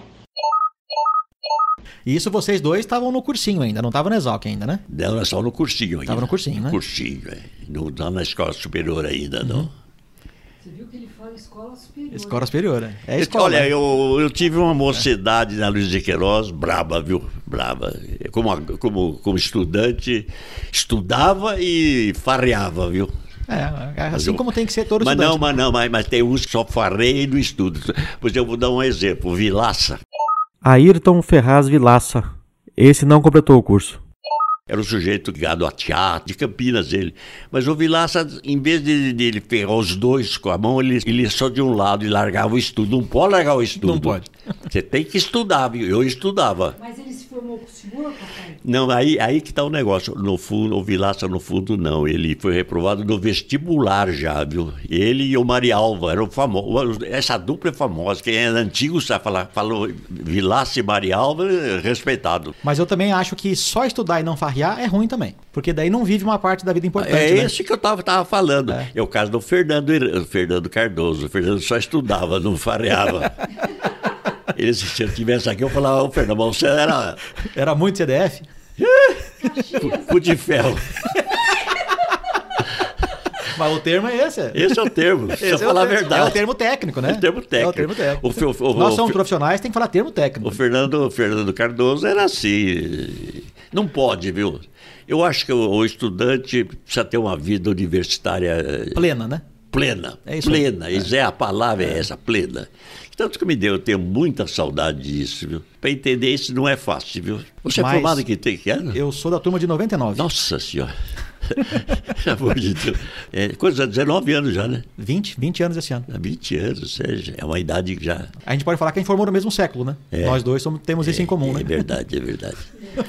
E isso vocês dois estavam no cursinho ainda, não estavam no Esalq ainda, né? Não, era só no cursinho ainda. Estavam no cursinho, né? No cursinho, é. Não estava na escola superior ainda, uhum. Não. Você viu que ele fala escola superior. Escola superior, é. é escola, Olha, né? eu, eu tive uma mocidade é. na Luiz de Queiroz, braba, viu? Braba. Como, como, como estudante, estudava e farreava, viu? É, assim eu, como tem que ser todo mas estudante. Não, mas não, mas, mas tem uns que só farreia e não estuda. Pois eu vou dar um exemplo, Vilaça. Ayrton Ferraz Vilaça. Esse não completou o curso. Era um sujeito ligado a teatro, de Campinas ele. Mas o Vilaça, em vez de, de ele ferrar os dois com a mão, ele, ele só de um lado e largava o estudo. Não pode largar o estudo. Não pode. Você tem que estudar, viu? Eu estudava. Mas ele se formou com o senhor, papai? Não, aí, aí que tá o negócio. No fundo, o Vilaça no fundo não. Ele foi reprovado no vestibular já, viu? Ele e o Marialva eram famosos. Essa dupla é famosa. Quem é antigo sabe falar. Falou Vilaça e Marialva, respeitado. Mas eu também acho que só estudar e não falar é ruim também, porque daí não vive uma parte da vida importante. É né? Isso que eu tava, tava falando. É. é o caso do Fernando, o Fernando Cardoso. O Fernando só estudava, não fareava. Ele, se eu estivesse aqui, eu falava, ô Fernando, mas você era... Era muito C D F? Cu de ferro. Mas o termo é esse. Esse é o termo. Esse é falar o termo. A verdade. É o termo técnico, né? É o termo técnico. É o termo técnico. O, o, o, Nós somos o, profissionais, tem que falar termo técnico. O Fernando, o Fernando Cardoso era assim. Não pode, viu? Eu acho que o, o estudante precisa ter uma vida universitária... Plena, né? plena. É isso plena, é. é a palavra é essa, plena. Tanto que me deu, eu tenho muita saudade disso, viu? Para entender isso não é fácil, viu? Você Mas, é formado que tem que ano? Eu sou da turma de noventa e nove. Nossa Senhora! Amor de Deus. É, quantos anos? dezenove anos já, né? vinte, vinte anos esse ano. vinte anos, ou seja, é uma idade que já... A gente pode falar que a gente formou no mesmo século, né? É. Nós dois somos, temos é, isso em comum, é, né? É verdade, é verdade.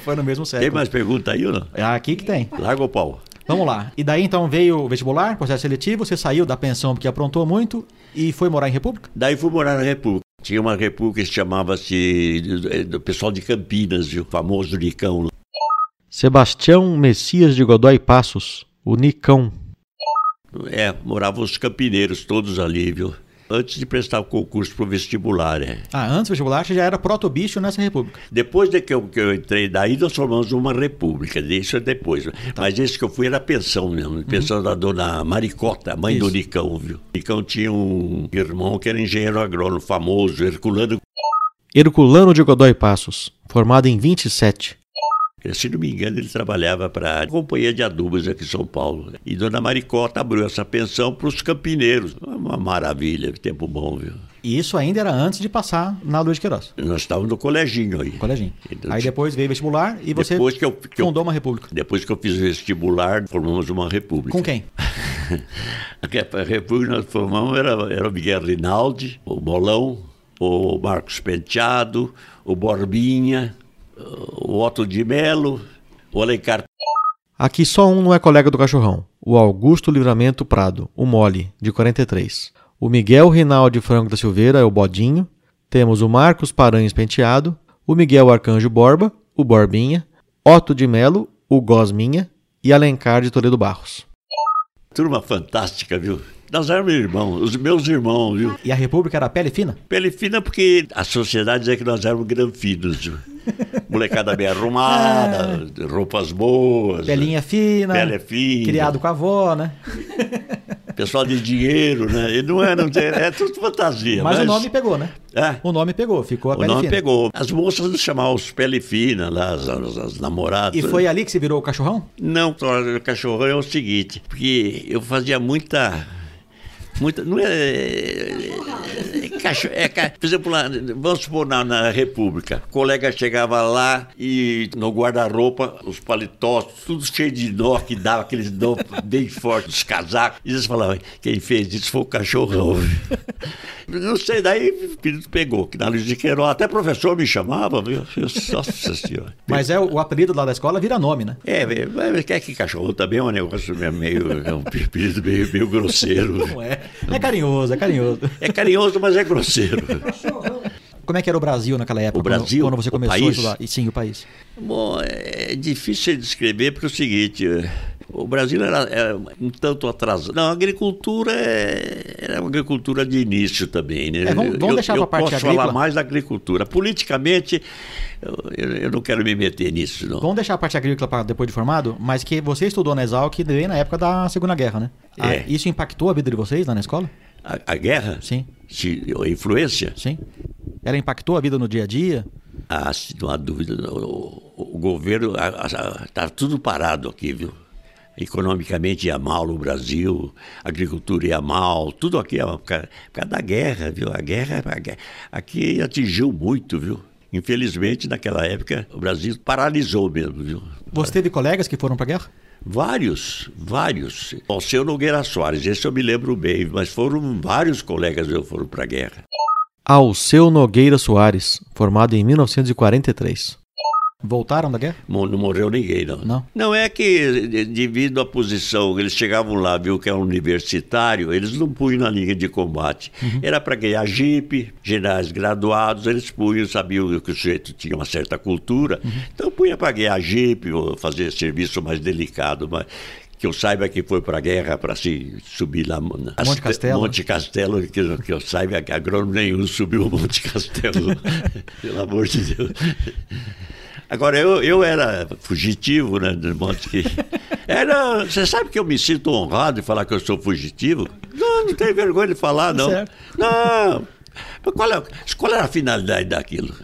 Foi no mesmo século. Tem mais pergunta aí ou não? É aqui que tem. Larga o pau. Vamos lá. E daí então veio o vestibular, processo seletivo, você saiu da pensão porque aprontou muito e foi morar em República? Daí fui morar na República. Tinha uma República que chamava-se do pessoal de Campinas, viu? O famoso Nicão. Sebastião Messias de Godói Passos, o Nicão. É, moravam os campineiros todos ali, viu? Antes de prestar o concurso para o vestibular, né? Ah, antes do vestibular você já era proto-bicho nessa república? Depois de que eu, que eu entrei, daí nós formamos uma república, isso é depois. Tá. Mas esse que eu fui era a pensão mesmo, pensão uhum. da dona Maricota, a mãe isso. do Nicão, viu? Nicão tinha um irmão que era engenheiro agrônomo, famoso, Herculano. Herculano de Godói Passos, formado em vinte e sete. Se não me engano, ele trabalhava para a Companhia de Adubas aqui em São Paulo. E dona Maricota abriu essa pensão para os campineiros. Uma maravilha, tempo bom, viu? E isso ainda era antes de passar na Luiz de Queiroz? Nós estávamos no coleginho aí. Coleginho. Então, aí depois veio vestibular e você depois que eu, que fundou eu, uma república. Depois que eu fiz vestibular, formamos uma república. Com quem? A república que nós formamos era, era o Miguel Rinaldi, o Bolão, o Marcos Penteado, o Borbinha... o Otto de Melo, o Alencar. Aqui só um não é colega do cachorrão, o Augusto Livramento Prado, o Mole, de quarenta e três. O Miguel Reinaldo de Franco da Silveira é o Bodinho, temos o Marcos Paranhos Penteado, o Miguel Arcanjo Borba, o Borbinha, Otto de Melo, o Gosminha e Alencar de Toledo Barros. Turma fantástica, viu? Nós éramos irmãos, os meus irmãos, viu? E a república era Pele Fina? Pele Fina porque a sociedade dizia que nós éramos granfinos, viu? Molecada bem arrumada, é. roupas boas. Pelinha fina. Pele fina. Criado com a avó, né? Pessoal de dinheiro, né? E não é, não tem, é tudo fantasia. Mas, mas o nome pegou, né? É? O nome pegou, ficou a Pele Fina. O nome pegou. As moças nos chamavam os Pele Fina, lá, as, as, as namoradas. E foi ali que você virou o cachorrão? Não, o cachorrão é o seguinte, porque eu fazia muita... Muita, não é, é, é, cachorro, é, por exemplo, lá, vamos supor na, na República, o colega chegava lá e no guarda-roupa, os paletós, tudo cheio de nó que dava, aqueles nó bem fortes, os casacos. E eles falavam, quem fez isso foi o cachorrão. Não sei, daí o espírito pegou, que na Luiz de Queiroz, até professor me chamava, viu? Nossa Senhora. Mas é, o apelido lá da escola vira nome, né? É, mas é, é que cachorrão também é um negócio meio, é um apelido meio, meio grosseiro. Não é? É carinhoso, é carinhoso. É carinhoso, mas é grosseiro. Como é que era o Brasil naquela época? O Brasil? Quando, quando você começou o país? A estudar? E, sim, o país. Bom, é difícil descrever porque é o seguinte... O Brasil era, era um tanto atrasado. Não, a agricultura é, era uma agricultura de início também, né? É, vamos vamos eu, deixar para a parte agrícola. Eu posso falar mais da agricultura. Politicamente, eu, eu não quero me meter nisso, não. Vamos deixar a parte agrícola para depois de formado, mas que você estudou na Esalq bem na época da Segunda Guerra, né? A, é. Isso impactou a vida de vocês lá na escola? A, a guerra? Sim. Se, a influência? Sim. Ela impactou a vida no dia a dia? Ah, não há dúvida. O, o, o governo... Está tudo parado aqui, viu? Economicamente ia mal o Brasil, a agricultura ia mal, tudo aqui por causa, por causa da guerra, viu? A guerra, a guerra aqui atingiu muito, viu? Infelizmente, naquela época, o Brasil paralisou mesmo, viu? Você teve colegas que foram para a guerra? Vários, vários. Alceu Nogueira Soares, esse eu me lembro bem, mas foram vários colegas que foram para a guerra. Alceu Nogueira Soares, formado em mil novecentos e quarenta e três. Voltaram da guerra? Não, não morreu ninguém, não. não. Não é que, devido à posição, eles chegavam lá, viu, que era universitário, eles não punham na linha de combate. Uhum. Era para ganhar jipe, generais graduados, eles punham, sabiam que o sujeito tinha uma certa cultura, uhum. então punha para ganhar jipe, ou fazer serviço mais delicado, mas... Que eu saiba que foi para a guerra para se assim, subir lá... Monte Castelo? Monte Castelo, que, que eu saiba que agrônomo nenhum subiu o Monte Castelo. Pelo amor de Deus. Agora, eu, eu era fugitivo, né? Do monte que... era, você sabe que eu me sinto honrado de falar que eu sou fugitivo? Não, não tenho vergonha de falar, não. Certo. Não. Qual, é, qual era a finalidade daquilo?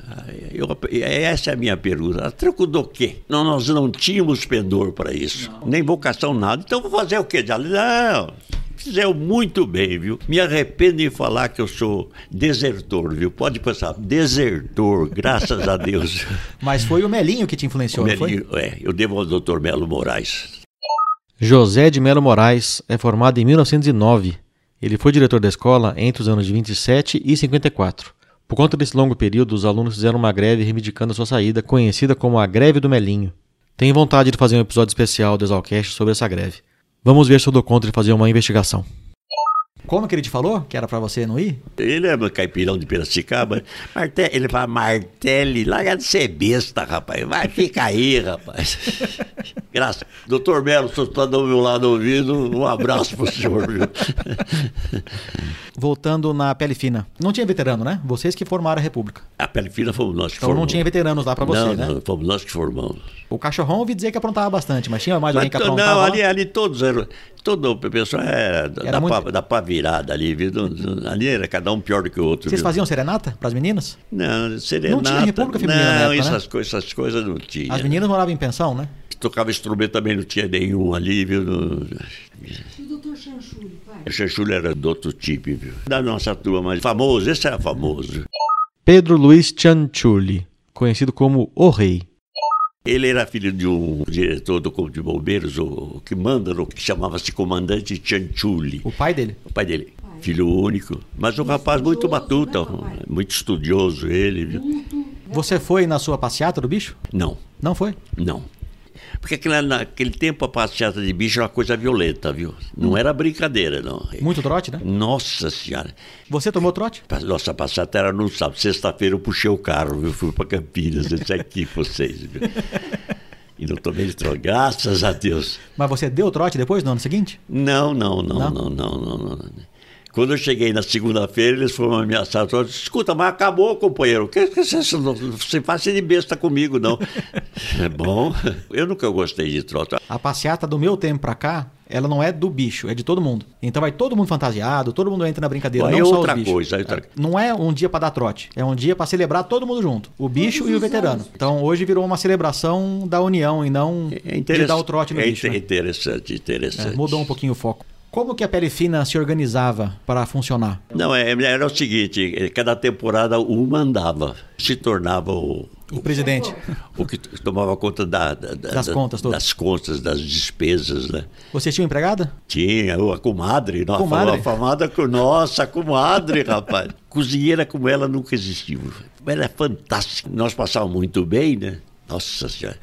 Eu, essa é a minha pergunta. A troco do quê? Não, nós não tínhamos pendor para isso. Não. Nem vocação, nada. Então vou fazer o quê? Não, Fizeram muito bem, viu? Me arrependo de falar que eu sou desertor, viu? Pode passar, desertor, graças a Deus. Mas foi o Melinho que te influenciou, o Melinho, não foi? É, eu devo ao doutor Melo Moraes. José de Melo Moraes é formado em mil novecentos e nove. Ele foi diretor da escola entre os anos de vinte e sete e cinquenta e quatro. Por conta desse longo período, os alunos fizeram uma greve reivindicando a sua saída, conhecida como a Greve do Melinho. Tenho vontade de fazer um episódio especial do ESALQast sobre essa greve. Vamos ver se eu dou conta de fazer uma investigação. Como que ele te falou que era pra você não ir? Ele é um caipirão de Piracicaba. Martelli, ele fala, Martelli, larga de ser besta, rapaz. Vai ficar aí, rapaz. Graças. Doutor Melo, se você está do meu lado ouvindo, um abraço pro senhor. Viu? Voltando na Pele Fina. Não tinha veterano, né? Vocês que formaram a República. A Pele Fina fomos nós que então, formamos. Então não tinha veteranos lá pra você, não, né? Não, fomos nós que formamos. O Cachorrão ouvi dizer que aprontava bastante, mas tinha mais mas alguém que aprontava? Não, ali, ali todos eram... Todo o pessoal era, era da, muito... pá, da pá virada ali, viu? Ali era cada um pior do que o outro. Vocês viu? Faziam serenata para as meninas? Não, serenata... Não tinha República Feminina não, na época, essas, né? co essas coisas não tinha. As meninas moravam em pensão, né? Tocava instrumento também não tinha nenhum ali, viu? No... E o doutor Xanxulê, pai? O Xanxulê era do outro tipo, viu? Da nossa turma, mas famoso, esse era famoso. Pedro Luiz Xanxulê, conhecido como O Rei. Ele era filho de um diretor do Corpo de Bombeiros, o que manda, que chamava-se Comandante Xanxulê. O pai dele? O pai dele. Pai. Filho único. Mas um rapaz muito batuta, né, muito estudioso ele. Viu? Você foi na sua passeata do bicho? Não. Não foi? Não. Porque naquele tempo a passeata de bicho era uma coisa violenta, viu? Não era brincadeira, não. Muito trote, né? Nossa senhora. Você tomou trote? Nossa, a passeata era no sábado. Sexta-feira eu puxei o carro, viu? Fui para Campinas, eu disse aqui vocês, viu? E não tomei de trote, graças a Deus. Mas você deu trote depois, no ano seguinte? Não, não, não, não, não, não, não. não, não. Quando eu cheguei na segunda-feira, eles foram me ameaçar. Eu disse, escuta, mas acabou, companheiro. Que, que você não se faça de besta comigo, não. É bom. Eu nunca gostei de trote. A passeata do meu tempo pra cá, ela não é do bicho, é de todo mundo. Então vai todo mundo fantasiado, todo mundo entra na brincadeira. Bom, não é só outra os bichos. Coisa, é outra... Não é um dia pra dar trote, é um dia pra celebrar todo mundo junto. O bicho e o veterano. Então hoje virou uma celebração da união e não é de dar o trote no é bicho. É interessante, né? interessante. É, mudou um pouquinho o foco. Como que a Pele Fina se organizava para funcionar? Não, era o seguinte, cada temporada um mandava, se tornava o... O presidente. O que tomava conta da, da, das, da, contas todas. das contas, das despesas, né? Você tinha empregada? Tinha, a comadre. Nossa, comadre? A famada, nossa, a comadre, rapaz. Cozinheira como ela nunca existiu. Ela é fantástica. Nós passávamos muito bem, né? Nossa senhora.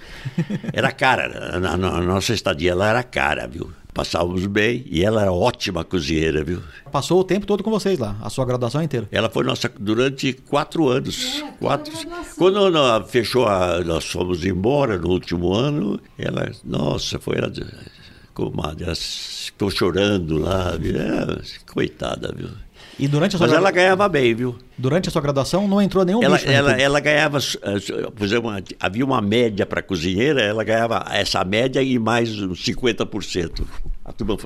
Era cara, a nossa estadia lá era cara, viu? Passávamos bem e ela era ótima cozinheira, viu? Passou o tempo todo com vocês lá, a sua graduação inteira? Ela foi nossa durante quatro anos. É, quatro. Quando nós fechou, a, nós fomos embora no último ano, ela, nossa, foi ela, comadre, ela ficou chorando lá, viu? Ela, coitada, viu? E durante a sua Mas gra... ela ganhava bem, viu? Durante a sua graduação não entrou nenhum ela, bicho. Ela, ela ganhava, por exemplo, havia uma média para cozinheira, ela ganhava essa média e mais cinquenta por cento. A turma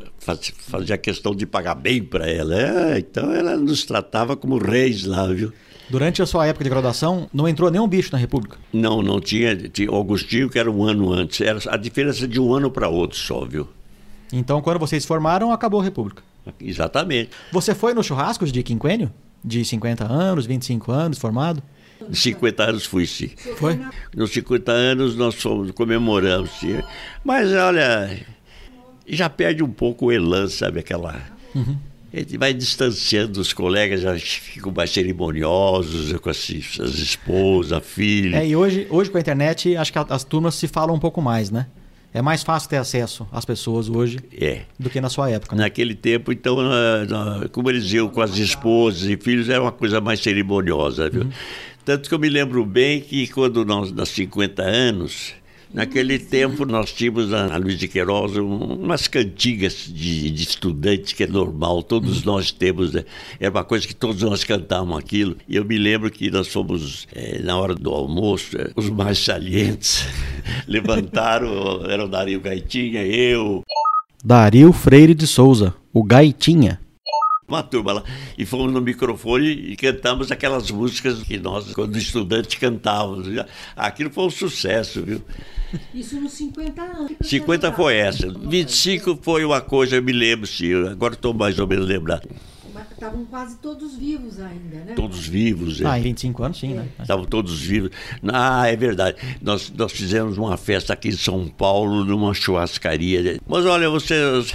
fazia questão de pagar bem para ela. É, então ela nos tratava como reis lá, viu? Durante a sua época de graduação, não entrou nenhum bicho na República? Não, não tinha. tinha Augustinho, que era um ano antes. Era a diferença de um ano para outro só, viu? Então, quando vocês formaram, acabou a República? Exatamente. Você foi nos churrascos de quinquênio? De cinquenta anos, vinte e cinco anos, formado? De cinquenta anos fui, sim. Foi? Nos cinquenta anos nós fomos, comemoramos, sim. Mas, olha, já perde um pouco o elan, sabe? Aquela... Uhum. Ele vai distanciando os colegas, já ficam mais cerimoniosos com as, as esposas, filhos. É, e hoje, hoje com a internet, acho que as turmas se falam um pouco mais, né? É mais fácil ter acesso às pessoas hoje é. do que na sua época. Né? Naquele tempo, então, como eles iam com as esposas e filhos, era uma coisa mais cerimoniosa. Viu? Uhum. Tanto que eu me lembro bem que quando nós, nos cinquenta anos, naquele Sim. tempo nós tínhamos na Luiz de Queiroz umas cantigas de, de estudantes que é normal, todos uhum. nós temos, né? Era uma coisa que todos nós cantávamos aquilo. E eu me lembro que nós fomos, é, na hora do almoço, é, os mais salientes levantaram, era o Dario Gaitinha, eu... Dario Freire de Souza, o Gaitinha. Uma turma lá, e fomos no microfone e cantamos aquelas músicas que nós, quando estudantes, cantávamos. Aquilo foi um sucesso, viu? Isso nos cinquenta anos. cinquenta foi essa. vinte e cinco foi uma coisa, eu me lembro, sim. Agora estou mais ou menos lembrado. Estavam quase todos vivos ainda, né? Todos vivos, é. Ah, em vinte e cinco anos, sim, é, né? Estavam todos vivos. Ah, é verdade. Nós, nós fizemos uma festa aqui em São Paulo, numa churrascaria. Mas olha, vocês...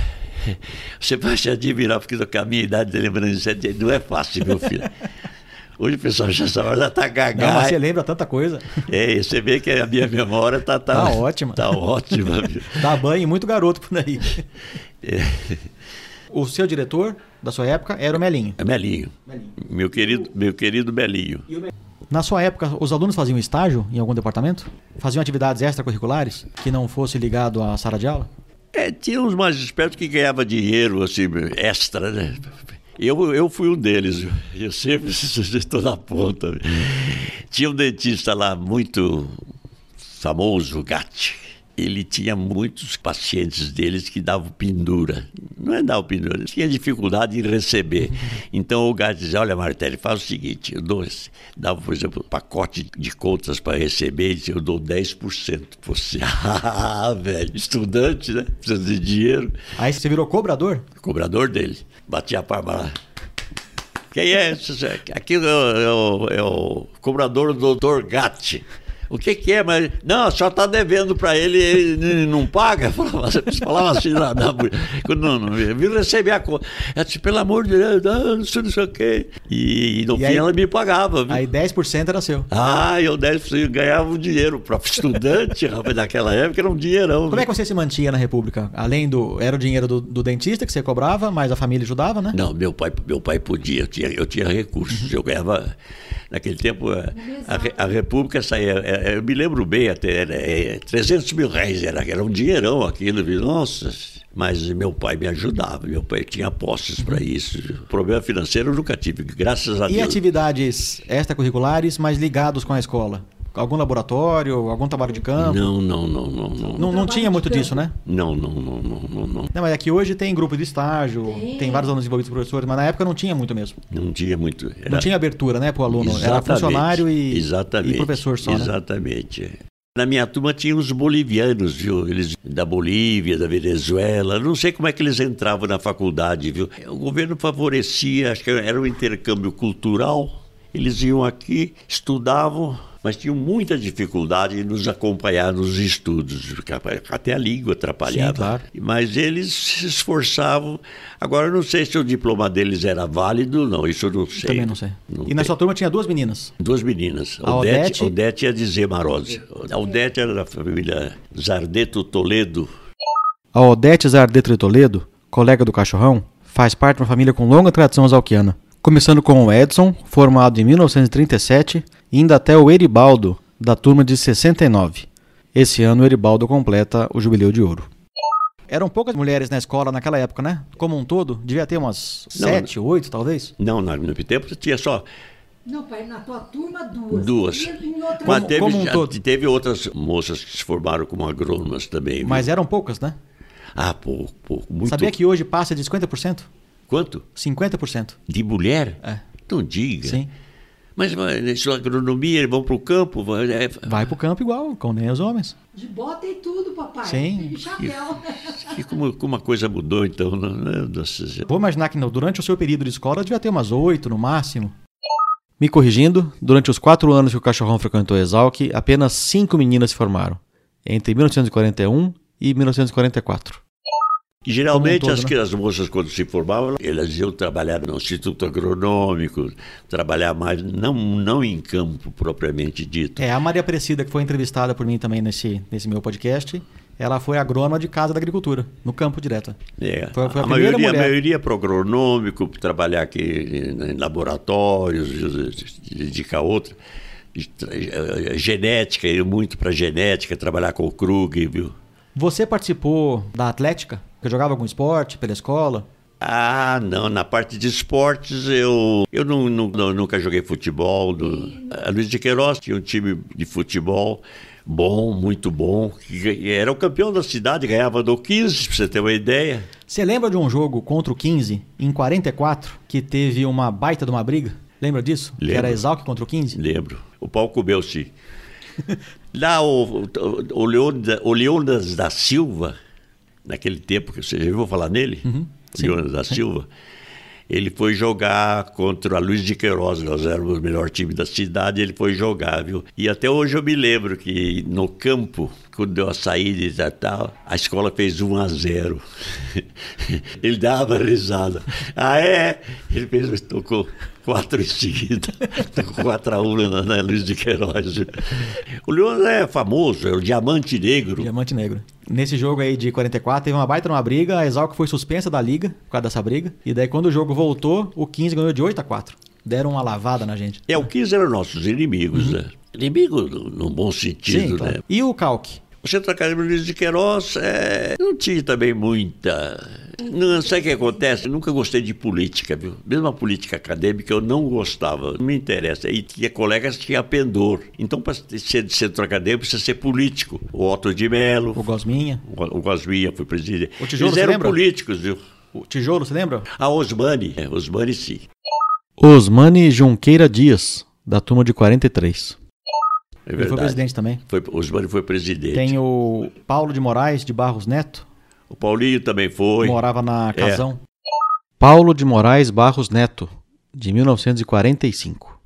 Você vai se admirar, porque com a minha idade de lembrança não é fácil, meu filho. Hoje o pessoal já sabe, já tá gagá. Mas você lembra tanta coisa. É, você vê que a minha memória tá, tá, tá ótima. Tá ótima. Dá banho em muito garoto por aí. É. O seu diretor da sua época era o Melinho. É Melinho. Melinho. Meu querido, meu querido Melinho. E o Melinho. Na sua época, os alunos faziam estágio em algum departamento? Faziam atividades extracurriculares que não fosse ligado à sala de aula? É, tinha uns mais espertos que ganhavam dinheiro, assim, extra, né? Eu, eu fui um deles, eu sempre estou na ponta. Tinha um dentista lá muito famoso, Gatti. Ele tinha muitos pacientes deles que davam pendura. Não é dar o pendura, tinha dificuldade em receber. Então o Gatti dizia, olha, Martelli, faz o seguinte, eu dou, dava, por exemplo, um pacote de contas para receber, dizia, eu dou dez por cento. Você, ah, velho, estudante, né? Precisa de dinheiro. Aí você virou cobrador? Cobrador dele. Batia a palma lá. Quem é esse? Aqui é o, é o cobrador do doutor Gatti. O que que é? Mas não, só está devendo para ele, ele não paga. Falava, falava assim na mulher. Não, não, viu receber a conta. Ela disse, pelo amor de Deus, não sei, não sei o quê. E, e no e fim aí, ela me pagava. Viu? Aí dez por cento era seu. Ah, eu dez por cento ganhava o dinheiro. Para estudante, rapaz, daquela época era um dinheirão. Como viu? É que você se mantinha na República? Além do... Era o dinheiro do, do dentista que você cobrava, mas a família ajudava, né? Não, meu pai, meu pai podia. Eu tinha, eu tinha recursos. Eu ganhava... Naquele tempo, a, a, a República saía... Eu me lembro bem, até era, era trezentos mil reais, era, era um dinheirão aquilo. Nossa, mas meu pai me ajudava, meu pai tinha posses para isso. Problema financeiro eu nunca tive, graças a e Deus. E atividades extracurriculares, mas ligados com a escola? Algum laboratório, algum trabalho de campo? Não, não, não, não. Não, não, não tinha muito disso, né? Não, não, não, não, não, não. Não, mas aqui hoje tem grupo de estágio, tem, tem vários alunos envolvidos com professores, mas na época não tinha muito mesmo. Não tinha muito. Era... Não tinha abertura, né, para o aluno. Exatamente, era funcionário e, exatamente, e professor só, exatamente. Né? Na minha turma tinha os bolivianos, viu? Eles da Bolívia, da Venezuela, não sei como é que eles entravam na faculdade, viu? O governo favorecia, acho que era um intercâmbio cultural, eles iam aqui, estudavam... Mas tinham muita dificuldade em nos acompanhar nos estudos, até a língua atrapalhava. Sim, claro. Mas eles se esforçavam. Agora eu não sei se o diploma deles era válido ou não, isso eu não sei. Eu também não sei. Não e tem. Na sua turma tinha duas meninas? Duas meninas. A Odete, Odete... Odete e a Dizier Marose. A Odete era da família Zardetto Toledo. A Odete Zardetto Toledo, colega do Cachorrão, faz parte de uma família com longa tradição exalquiana. Começando com o Edson, formado em mil novecentos e trinta e sete, indo até o Eribaldo, da turma de sessenta e nove. Esse ano o Eribaldo completa o Jubileu de Ouro. Eram poucas mulheres na escola naquela época, né? Como um todo, devia ter umas não, sete, oito, talvez? Não, no meu tempo tinha só... Não, pai, na tua turma duas. Duas. Em outra... Mas teve, como um todo. Teve outras moças que se formaram como agrônomas também. Viu? Mas eram poucas, né? Ah, pouco, pouco. Muito. Sabia que hoje passa de cinquenta por cento? Quanto? cinquenta por cento. De mulher? É. Não diga. Sim. Mas, mas sua agronomia, eles vão para o campo? Vai, é... vai para o campo igual, como nem os homens. De bota e tudo, papai. Sim. E chapéu. E, e como, como a coisa mudou, então. Né? Vou imaginar que não, durante o seu período de escola devia ter umas oito no máximo. Me corrigindo, durante os quatro anos que o Cachorrão frequentou a Esalq, apenas cinco meninas se formaram. Entre mil novecentos e quarenta e um e mil novecentos e quarenta e quatro. E geralmente todo, as, né? as moças quando se formavam, elas iam trabalhar no Instituto Agronômico, trabalhar mais, não, não em campo propriamente dito. É, a Maria Aparecida, que foi entrevistada por mim também nesse, nesse meu podcast, ela foi agrônoma de casa da agricultura, no campo direto. É, foi, foi a, a, maioria, a maioria para o agronômico, trabalhar aqui em laboratórios, dedicar outra. Genética, ia muito para genética, trabalhar com o Krug, viu? Você participou da atlética? Você jogava algum esporte pela escola? Ah, não. Na parte de esportes, eu, eu não, não, não, nunca joguei futebol. Não. A Luiz de Queiroz tinha um time de futebol bom, muito bom. Era o campeão da cidade, ganhava do quinze, pra você ter uma ideia. Você lembra de um jogo contra o quinze, em quarenta e quatro, que teve uma baita de uma briga? Lembra disso? Lembro. Que era Esalq contra o quinze? Lembro. O pau comeu-se. Lá o, o, o Leônidas da Silva, naquele tempo que você já ouviu falar nele, uhum, Leônidas da Silva, ele foi jogar contra a Luiz de Queiroz, nós éramos o melhor time da cidade, ele foi jogar, viu? E até hoje eu me lembro que no campo, quando deu a saída e tal, a escola fez um a zero. Ele dava risada. Ah, é? Ele fez, tocou quatro em seguida. Tocou quatro a um na, na Luiz de Queiroz. O Leônidas é famoso, é o Diamante Negro. Diamante Negro. Nesse jogo aí de quarenta e quatro, teve uma baita numa briga, a Esalq foi suspensa da liga por causa dessa briga. E daí quando o jogo voltou, o quinze ganhou de oito a quatro. Deram uma lavada na gente. É, o quinze eram nossos inimigos, uhum, né? Inimigos no bom sentido, sim, claro, né? E o Calque? O Centro Acadêmico de Queiroz é... não tinha também muita... Não sei o que acontece, eu nunca gostei de política, viu? Mesmo a política acadêmica eu não gostava, não me interessa. E tinha colegas que tinha pendor. Então, para ser de centro acadêmico, precisa ser político. O Otto de Melo. O Gosminha. O, o Gosminha foi presidente. O Tijolo, eles eram políticos, viu? O Tijolo, você lembra? A Osmani. É, Osmani, sim. Osmani Junqueira Dias, da turma de quarenta e três. É verdade. Ele foi presidente também. Foi, Osmani foi presidente. Tem o Paulo de Moraes de Barros Neto. O Paulinho também foi. Morava na Cazão. É. Paulo de Moraes Barros Neto, de mil novecentos e quarenta e cinco.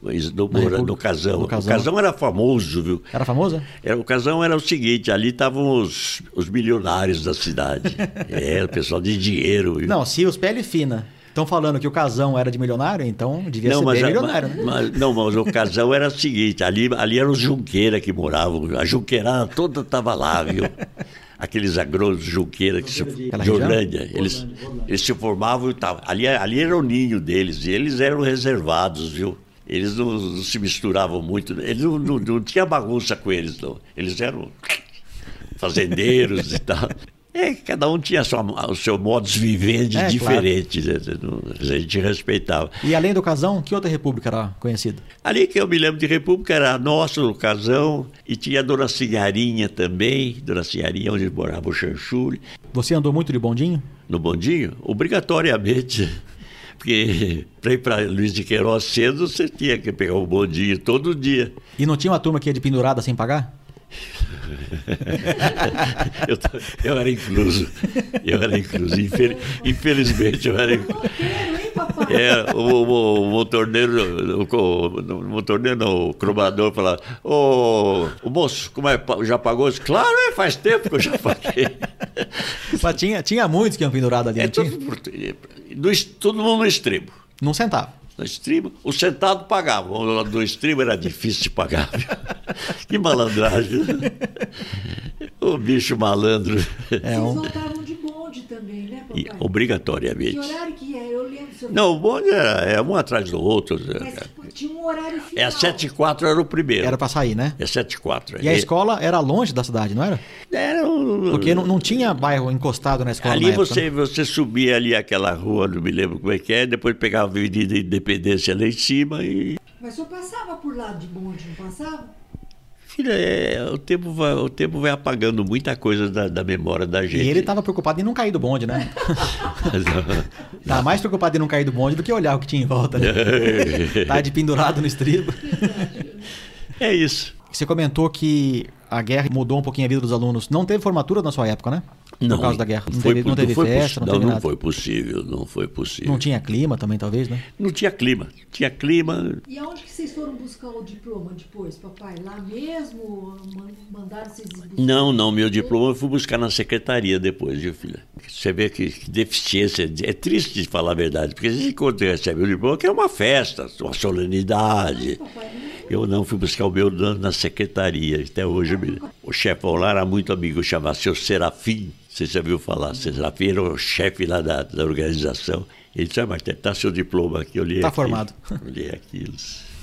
Mas no, mora, no, Cazão. no Cazão. O Cazão era famoso, viu? Era famoso? É, o Cazão era o seguinte, ali estavam os, os milionários da cidade. É, o pessoal de dinheiro. Viu? Não, se os Pele Fina estão falando que o Cazão era de milionário, então devia não, ser mas, milionário, mas, né? Mas, não, mas o Cazão era o seguinte, ali, ali eram os Junqueira que moravam. A Junqueirada toda estava lá, viu? Aqueles agrônomos Junqueira, que se, de Jordânia, eles, eles se formavam e tal. Ali, ali era o ninho deles, e eles eram reservados, viu? Eles não, não se misturavam muito, eles não, não, não tinha bagunça com eles, não. Eles eram fazendeiros e tal. É, cada um tinha sua, o seu modus vivendi é, diferente, claro, né? A gente respeitava. E além do Cazão, que outra república era conhecida? Ali que eu me lembro de república era a nossa, o Cazão, e tinha a Dona Sinharinha também, Dona Sinharinha, onde morava o Xanxulê. Você andou muito de bondinho? No bondinho? Obrigatoriamente. Porque para ir para Luiz de Queiroz cedo, você tinha que pegar o bondinho todo dia. E não tinha uma turma que ia de pendurada sem pagar? eu, eu era incluso, eu era incluso, Infel, infelizmente eu era incluso. É, o, o, o motorneiro, o, o motorneiro não, o cromador falava, ô oh, moço, como é, já pagou isso? Claro, é, faz tempo que eu já paguei. Mas tinha, tinha muitos que iam pendurado ali. É, tudo, todo mundo no extremo. Num centavo. No estribo, o sentado pagava, o do estribo era difícil de pagar. Que malandragem. O bicho malandro. É um... Vocês voltavam de bonde também, né, papai? E, obrigatoriamente. Que horário que é? Eu lembro. Sobre... Não, o bonde era é um atrás do outro. Mas tinha um horário final. É, a sete e quatro era o primeiro. Era para sair, né? É sete e quatro. E é... a escola era longe da cidade, não era? Era um... Porque não, não tinha bairro encostado na escola ali na época, você, né? Você subia ali aquela rua, não me lembro como é que é, depois pegava a Avenida Independência lá em cima e... Mas só passava por lá de bonde, não passava? Filha, é, o, tempo vai, o tempo vai apagando muita coisa da, da memória da gente. E ele estava preocupado em não cair do bonde, né? Estava mais preocupado em não cair do bonde do que olhar o que tinha em volta, né? Tá de pendurado no estribo. É isso. Você comentou que a guerra mudou um pouquinho a vida dos alunos. Não teve formatura na sua época, né? Por não, causa da guerra. Não foi, teve, não teve não festa, não, não teve nada. Não foi possível, não foi possível. Não tinha clima também, talvez, né? Não tinha clima, tinha clima... E aonde que vocês foram buscar o diploma depois, papai? Lá mesmo? Mandaram vocês buscar? Não, não, meu diploma eu fui buscar na secretaria depois, viu, filha? Você vê que, que deficiência, é triste de falar a verdade, porque a gente quando recebe o diploma, que é uma festa, uma solenidade. Mas, papai, eu não fui buscar o meu na secretaria, até hoje. O chefão lá era muito amigo, chamava seu Serafim. Você já ouviu falar? Serafim era o chefe lá da, da organização. Ele disse, ah, mas tá seu diploma aqui, eu li tá aquilo. Tá formado. Eu li aquilo.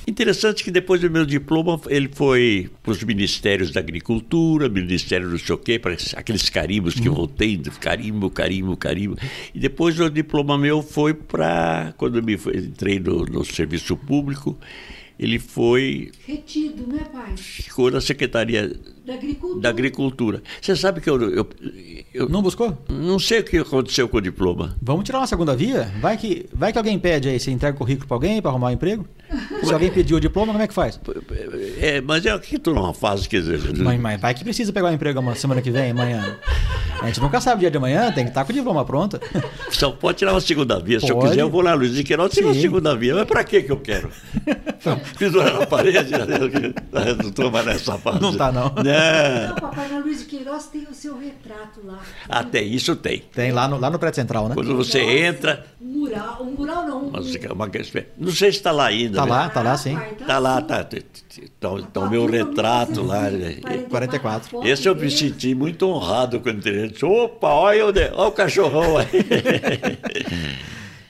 Interessante que depois do meu diploma, ele foi para os ministérios da agricultura, ministério não sei o quê, para aqueles carimbos que uhum. vão tendo, carimbo, carimbo, carimbo. E depois o diploma meu foi para, quando eu me foi, entrei no, no serviço público, ele foi... Retido, né, pai? Ficou na Secretaria da Agricultura. Da Agricultura. Você sabe que eu, eu, eu... Não buscou? Não sei o que aconteceu com o diploma. Vamos tirar uma segunda via? Vai que, vai que alguém pede aí, você entrega o currículo para alguém para arrumar um emprego? Se alguém pediu o diploma, como é que faz? É, mas é o que tu não faz, quer dizer. Mãe, mãe, vai que precisa pegar um emprego uma semana que vem, amanhã. A gente nunca sabe o dia de amanhã, tem que estar com o diploma pronto. Só pode tirar uma segunda via. Pode. Se eu quiser, eu vou lá, Luiz de Queiroz, tira uma segunda via. Mas pra que que eu quero? Pendurar na parede, não tô mais nessa fase. Não tá, não. É. Não, papai, na Luiz de Queiroz tem o seu retrato lá. Até isso tem. Tem lá no, lá no prédio central, né? Quando você Nossa, entra... Mural, um mural não. Um... Nossa, uma... Não sei se está lá ainda. Está lá, está lá, sim. Está lá, está. Está o meu retrato lá. quarenta e quatro. Esse eu me senti muito honrado quando ele disse, opa, olha o cachorrão aí.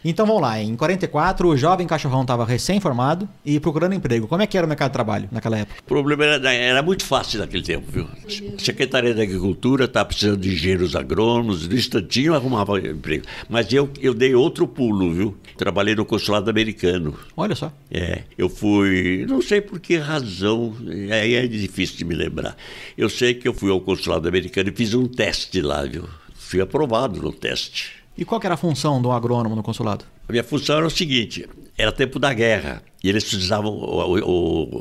Então vamos lá, em quarenta e quatro o jovem cachorrão estava recém-formado e procurando emprego. Como é que era o mercado de trabalho naquela época? O problema era, era muito fácil naquele tempo, viu? A Secretaria da Agricultura estava precisando de engenheiros agrônomos, no instantinho arrumava emprego. Mas eu, eu dei outro pulo, viu? Trabalhei no consulado americano. Olha só. É, eu fui, não sei por que razão, aí é difícil de me lembrar. Eu sei que eu fui ao consulado americano e fiz um teste lá, viu? Fui aprovado no teste. E qual que era a função do agrônomo no consulado? A minha função era o seguinte, era tempo da guerra, e eles precisavam, o,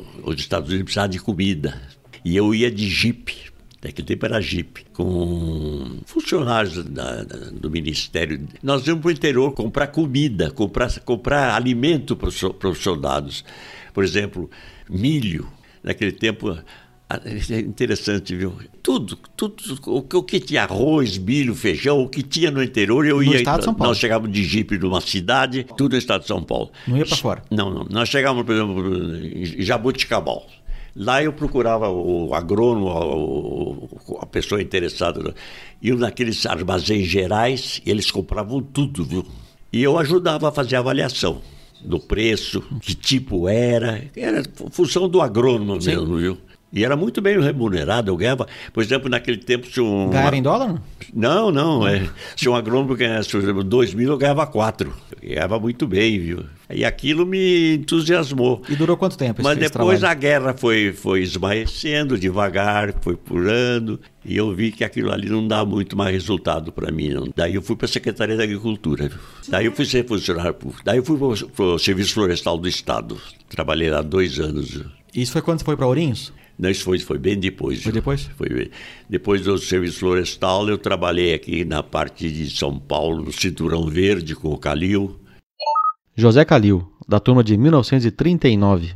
o, os Estados Unidos precisavam de comida, e eu ia de jipe, naquele tempo era jipe, com funcionários da, da, do ministério. Nós íamos para o interior comprar comida, comprar, comprar alimento para os, para os soldados, por exemplo, milho, naquele tempo... É interessante, viu? Tudo, tudo, o que tinha arroz, milho, feijão, o que tinha no interior, eu no ia... No estado de São Paulo. Nós chegávamos de jipe numa cidade, tudo no estado de São Paulo. Não ia para fora? Não, não. Nós chegávamos, por exemplo, em Jaboticabal. Lá eu procurava o agrônomo, o, o, a pessoa interessada. E naqueles armazéns gerais, eles compravam tudo, viu? E eu ajudava a fazer a avaliação do preço, que tipo era. Era função do agrônomo Sim. mesmo, viu? E era muito bem remunerado, eu ganhava... Por exemplo, naquele tempo... Se um... Ganhava em dólar? Não, não. É, se um agrônomo ganhasse dois mil, eu ganhava quatro. Eu ganhava muito bem, viu? E aquilo me entusiasmou. E durou quanto tempo esse Mas depois trabalho? A guerra foi, foi esmaecendo devagar, foi purando. E eu vi que aquilo ali não dava muito mais resultado para mim. Não. Daí eu fui para a Secretaria da Agricultura. Viu? Daí eu fui ser funcionário público. Daí eu fui para o Serviço Florestal do Estado. Trabalhei lá dois anos. Isso foi quando você foi para Ourinhos? Não, isso foi, foi bem depois. Foi depois? Foi bem. Depois do Serviço Florestal, eu trabalhei aqui na parte de São Paulo, no Cinturão Verde, com o Calil. José Calil, da turma de mil novecentos e trinta e nove.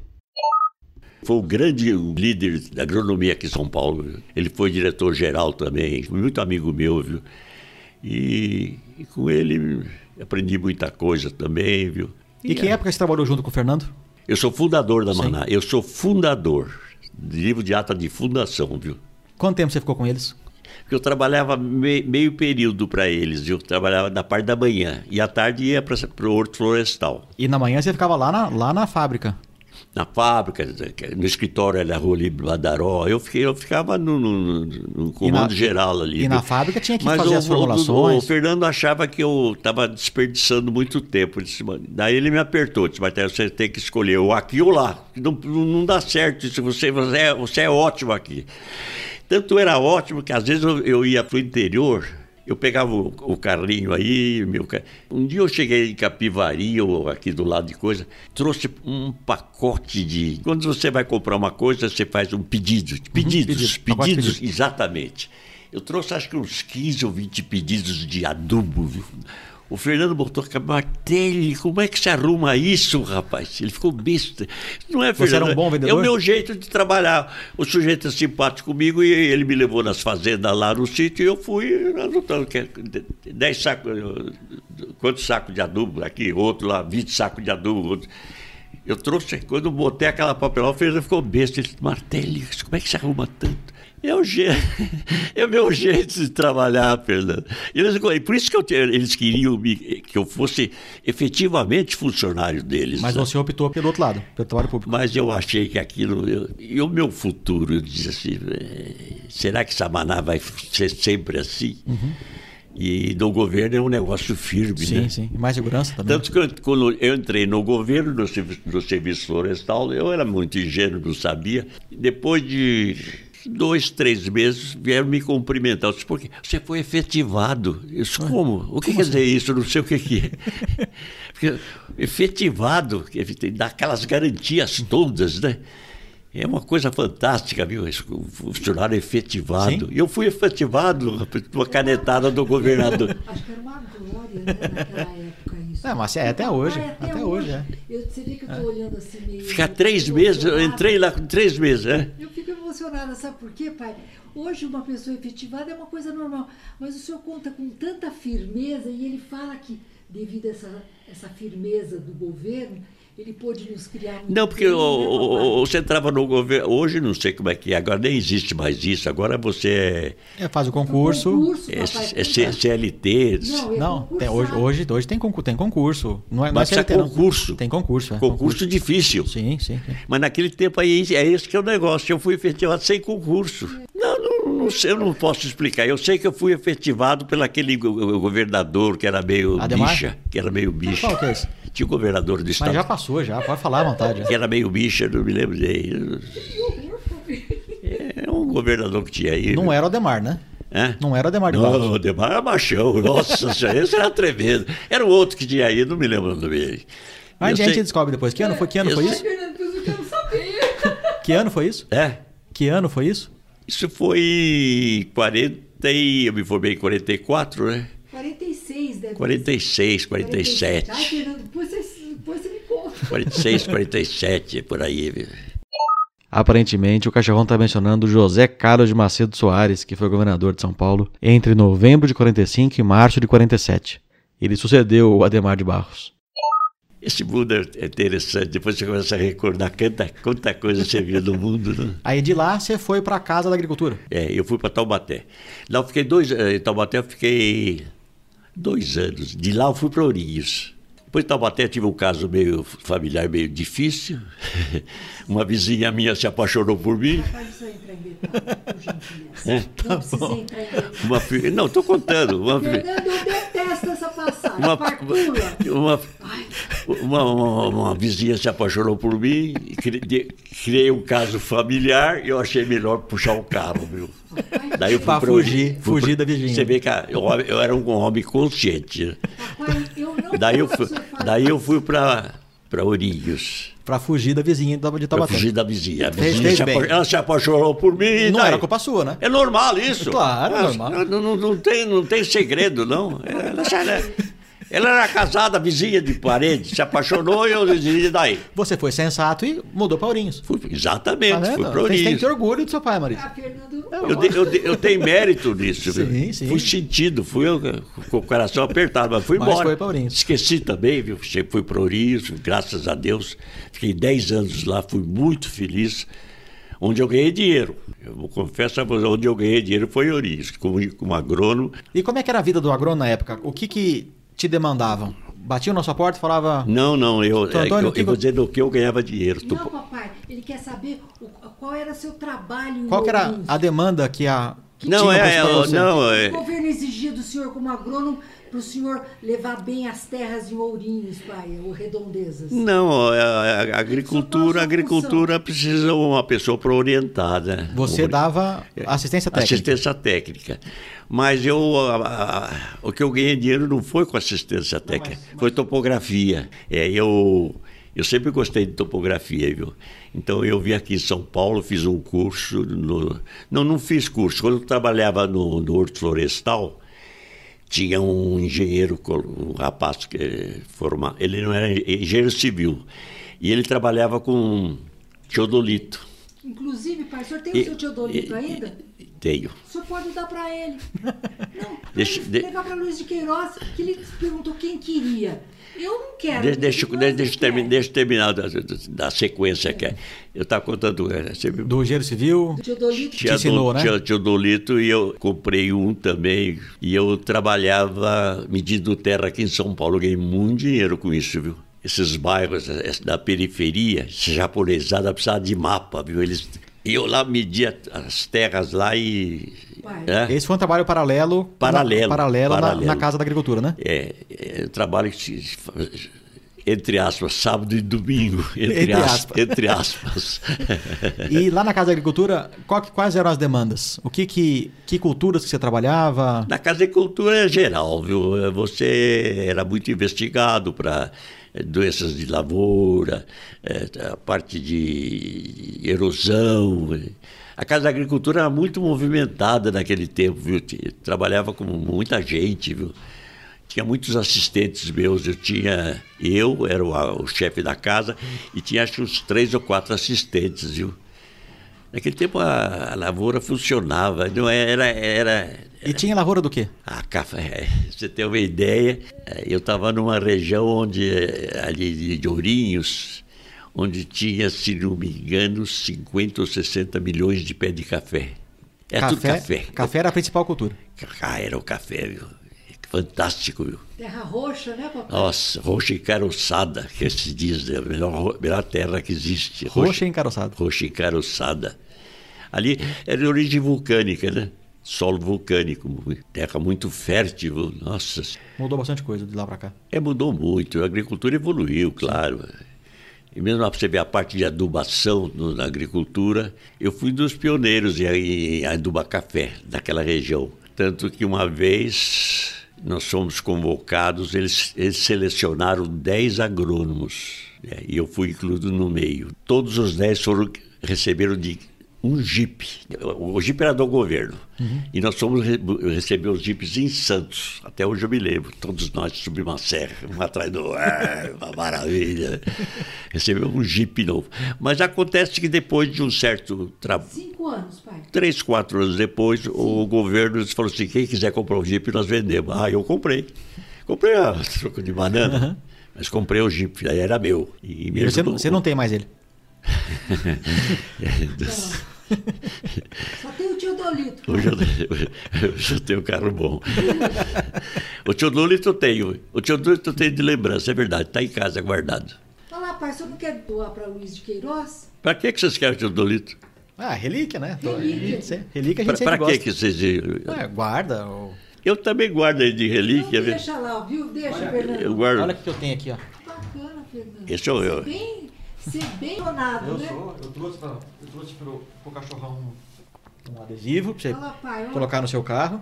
Foi um grande líder da agronomia aqui em São Paulo. Viu? Ele foi diretor-geral também, muito amigo meu, viu? E, e com ele aprendi muita coisa também, viu? E, e que era... época você trabalhou junto com o Fernando? Eu sou fundador da Maná. Sim. Eu sou fundador. Livro de ata de fundação, viu? Quanto tempo você ficou com eles? Porque eu trabalhava me, meio período para eles, viu? Trabalhava na parte da manhã e à tarde ia para o Horto Florestal. E na manhã você ficava lá na, lá na fábrica? Na fábrica, no escritório da Rua Libre Badaró. Eu, fiquei, eu ficava no, no, no comando na, geral ali. E viu? Na fábrica tinha que Mas fazer o, as formulações. O, o Fernando achava que eu estava desperdiçando muito tempo. Disse, daí ele me apertou. Disse, Martelli, você tem que escolher ou aqui ou lá. Não, não dá certo isso. Você, você, é, você é ótimo aqui. Tanto era ótimo que às vezes eu, eu ia para o interior... Eu pegava o, o carrinho aí, meu car... um dia eu cheguei em Capivari, ou aqui do lado de coisa, trouxe um pacote de... Quando você vai comprar uma coisa, você faz um pedido, pedidos, uhum, pedido. pedidos, pedido. Exatamente. Eu trouxe acho que uns quinze ou vinte pedidos de adubo, viu? O Fernando botou a cabeça, Martelli, como é que se arruma isso, rapaz? Ele ficou besta. Não é, Fernando? Você era um bom vendedor? É o meu jeito de trabalhar. O sujeito é simpático comigo e ele me levou nas fazendas lá no sítio e eu fui anotando. Dez sacos, quantos sacos de adubo aqui, outro lá, vinte sacos de adubo, outro. Eu trouxe, quando botei aquela papelada, o Fernando ficou besta. Ele disse, Martelli, como é que se arruma tanto? É o, je... é o meu jeito de trabalhar, Fernando. Eles... Por isso que eu... eles queriam me... que eu fosse efetivamente funcionário deles. Mas você optou pelo outro lado, pelo trabalho público. Mas eu achei que aquilo... Eu... E o meu futuro, eu disse assim, será que Samaná vai ser sempre assim? Uhum. E no governo é um negócio firme, sim, né? Sim, sim. Mais segurança também. Tanto que eu, quando eu entrei no governo, no, no Serviço Florestal, eu era muito ingênuo, não sabia. Depois de... Dois, três meses vieram me cumprimentar. Eu disse, por quê? Você foi efetivado. Eu disse, como? O que como quer assim? Dizer isso? Não sei o que que é. Porque efetivado, que dá aquelas garantias todas, né? É uma coisa fantástica, viu? O funcionário efetivado. E eu fui efetivado numa canetada do governador. Acho que era uma glória, né, naquela época isso. Não, mas é até hoje. Ah, é até, até hoje, hoje é. Eu, você vê que eu estou é. olhando assim meio... Fica três meses, eu entrei lá com três meses, né? Eu fico emocionada, sabe por quê, pai? Hoje uma pessoa efetivada é uma coisa normal, mas o senhor conta com tanta firmeza e ele fala que devido a essa, essa firmeza do governo, ele pôde nos criar... Não, porque o, o, o, você entrava no governo... Hoje não sei como é que é, agora nem existe mais isso. Agora você... É, faz o concurso... O concurso é, papai, é C L T... Não, é não tem, hoje, hoje, hoje tem concurso. Tem concurso. Não é, mas não é C L T, concurso. Não. Tem concurso. É, concurso. Concurso difícil. Sim, sim, sim. Mas naquele tempo aí é esse que é o negócio. Eu fui efetivado sem concurso. É. Não, não, não sei, eu não posso explicar. Eu sei que eu fui efetivado pelo aquele governador que era meio Ademar? bicha. Que era meio bicha. Qual que é esse? Tinha o governador do estado... Mas já passou. Já, pode falar à vontade. Que era meio bicha, não me lembro dele. É um governador que tinha aí. Não era o Ademar, né? Hã? Não era o Ademar de Barros. Não, o Ademar era machão. Nossa senhora, esse era tremendo. Era o outro que tinha aí, não me lembro o nome dele. Mas a gente sei... descobre depois. Que ano foi, que ano foi isso? Fernando, eu quero saber. Que ano foi isso? É. Que ano foi isso? Isso foi quarenta e... Eu me formei em quarenta e quatro, né? quarenta e seis, deve ser. quarenta e seis, quarenta e sete. Ai, Fernando, depois você... Depois você me conta. quarenta e seis, quarenta e sete, por aí. Viu? Aparentemente, o Cachorrão está mencionando José Carlos de Macedo Soares, que foi governador de São Paulo, entre novembro de quarenta e cinco e março de quarenta e sete. Ele sucedeu o Ademar de Barros. Esse mundo é interessante. Depois você começa a recordar quanta, quanta coisa você viu no mundo. Né? Aí de lá você foi para a Casa da Agricultura. É, eu fui para Taubaté. Lá eu fiquei dois... Em Taubaté eu fiquei dois anos. De lá eu fui para Ourinhos. Depois de Taubaté tive um caso meio familiar, meio difícil. Uma vizinha minha se apaixonou por mim. Rapaz, não precisa entrar em detalhe. Não precisa entrar em detalhe. Não, estou contando. Uma... Fernando, eu detesto essa passagem. Uma... Uma... Uma... Uma... Uma vizinha se apaixonou por mim. Criei um caso familiar e eu achei melhor puxar o carro, meu. Daí eu fui pra fugir, fui fugir pra... da vizinha. Você vê que eu, eu era um homem consciente. Papai, eu não daí, eu fui, daí eu fui pra, pra Ourinhos. Pra fugir da vizinha de Taubaté. Pra fugir da vizinha. A vizinha se apa... Ela se apaixonou por mim. Não era culpa sua, né? É normal isso. Claro, ela, é normal. Não, não, não, tem, não tem segredo, não. Ela, ela, ela era casada, vizinha de parede, se apaixonou e eu decidi daí. Você foi sensato e mudou pra Ourinhos. Fui, exatamente, tá fui pra Ourinhos. Você tem que ter orgulho do seu pai, Marisa. Ah, Fernando, não. Eu, de, eu, de, eu tenho mérito nisso. Sim, sim. Fui sentido, fui eu, com o coração apertado, mas fui mas embora. Foi pra Ourinhos. Esqueci também, viu? Fui pra Ourinhos, graças a Deus. Fiquei dez anos lá, fui muito feliz, onde eu ganhei dinheiro. Eu confesso a você, onde eu ganhei dinheiro foi em Ourinhos, como, como agrônomo. E como é que era a vida do agrônomo na época? O que que te demandavam? Batiam na sua porta e falavam... Não, não, eu, Antônio, eu, que... eu vou dizer do que eu ganhava dinheiro. Não, tu... papai, ele quer saber o, qual era o seu trabalho... Qual que era a demanda que a... Que não, é, é, não, é... O governo exigia do senhor como agrônomo para o senhor levar bem as terras de Ourinhos, pai, ou redondezas? Não, a, a agricultura, a agricultura precisa de uma pessoa para orientar, né? Você dava assistência técnica? Assistência técnica. Mas eu, a, a, o que eu ganhei dinheiro não foi com assistência técnica, não, mas, mas... foi topografia. É, eu, eu sempre gostei de topografia, viu? Então eu vim aqui em São Paulo, fiz um curso, no... não, não fiz curso, quando eu trabalhava no, no Horto Florestal, tinha um engenheiro, um rapaz que formava, ele não era engenheiro civil, e ele trabalhava com teodolito. Inclusive, pai, o senhor tem e, o seu teodolito e, ainda? Tenho. O senhor pode dar para ele. Não, deixa, ele de... levar para Luiz de Queiroz, que ele perguntou quem queria. Eu não quero. De, deixa, de, deixa, termi, deixa eu terminar da, da sequência é. que é. Eu estava contando. Você... Do engenheiro civil? Do teodolito. Te ensinou, né? Teodolito, e eu comprei um também. E eu trabalhava medindo terra aqui em São Paulo. Eu ganhei muito dinheiro com isso, viu? Esses bairros da periferia, essa japonesada precisava de mapa, viu? Eles, eu lá media as terras lá e... É? Esse foi um trabalho paralelo, paralelo, na, paralelo, paralelo. Na, na Casa da Agricultura, né? É, é um trabalho que entre aspas, sábado e domingo, entre, entre aspas. Entre aspas. E lá na Casa da Agricultura, qual, quais eram as demandas? O que, que, que culturas que você trabalhava? Na Casa da Agricultura é geral, viu? Você era muito investigado para doenças de lavoura, a parte de erosão. A Casa da Agricultura era muito movimentada naquele tempo, viu? Trabalhava com muita gente, viu? Tinha muitos assistentes meus, eu tinha, eu era o, o chefe da casa e tinha acho que uns três ou quatro assistentes, viu? Naquele tempo a, a lavoura funcionava, não era, era, era... E tinha lavoura do quê? Ah, café, você tem uma ideia, eu estava numa região onde, ali de Ourinhos, onde tinha, se não me engano, cinquenta ou sessenta milhões de pé de café. É café, tudo café. Café era a principal cultura. Ah, era o café, viu? Fantástico, viu? Terra roxa, né, papai? Nossa, roxa encaroçada, que se diz, é a melhor, melhor terra que existe. Roxa, roxa encaroçada. Roxa encaroçada. Ali era de origem vulcânica, né? Solo vulcânico, terra muito fértil, nossa. Mudou bastante coisa de lá para cá. É, mudou muito. A agricultura evoluiu, claro. E mesmo para você ver a parte de adubação no, na agricultura, eu fui um dos pioneiros em, em adubar café daquela região. Tanto que uma vez... Nós fomos convocados, eles, eles selecionaram dez agrônomos, né? E eu fui incluído no meio. Todos os dez foram, receberam de um jipe. O jipe era do governo. Uhum. E nós fomos re, receber os jipes em Santos. Até hoje eu me lembro. Todos nós subimos uma serra, um atrás do outro. Uma maravilha. Recebemos um jipe novo. Mas acontece que depois de um certo trabalho... anos, pai? Três, quatro anos depois, sim, o governo falou assim, quem quiser comprar o jipe, nós vendemos. Ah, eu comprei. Comprei a troca de banana, uhum, mas comprei o jipe, aí era meu. E mesmo você, não, você não tem mais ele? Só tem o Teodolito. Hoje eu, hoje eu tenho um carro bom. O Teodolito eu tenho. O Teodolito eu tenho de lembrança, é verdade. Está em casa, guardado. Olha lá, pai, o senhor não quer doar para Luiz de Queiroz? Para que, que vocês querem o Teodolito? Ah, relíquia, né? Relíquia, relíquia, relíquia a gente pra, sempre pra gosta. Para que vocês... Ah, guarda. Ou... Eu também guardo de relíquia. Não, deixa lá, viu? Deixa, olha, Fernando. Eu guardo... Olha o que eu tenho aqui, ó. Bacana, Fernando. Esse sou eu. Você bem, bem honrado, eu né? Sou, eu trouxe para eu trouxe o cachorrão um, um adesivo, para você olha, pai, olha, colocar no seu carro.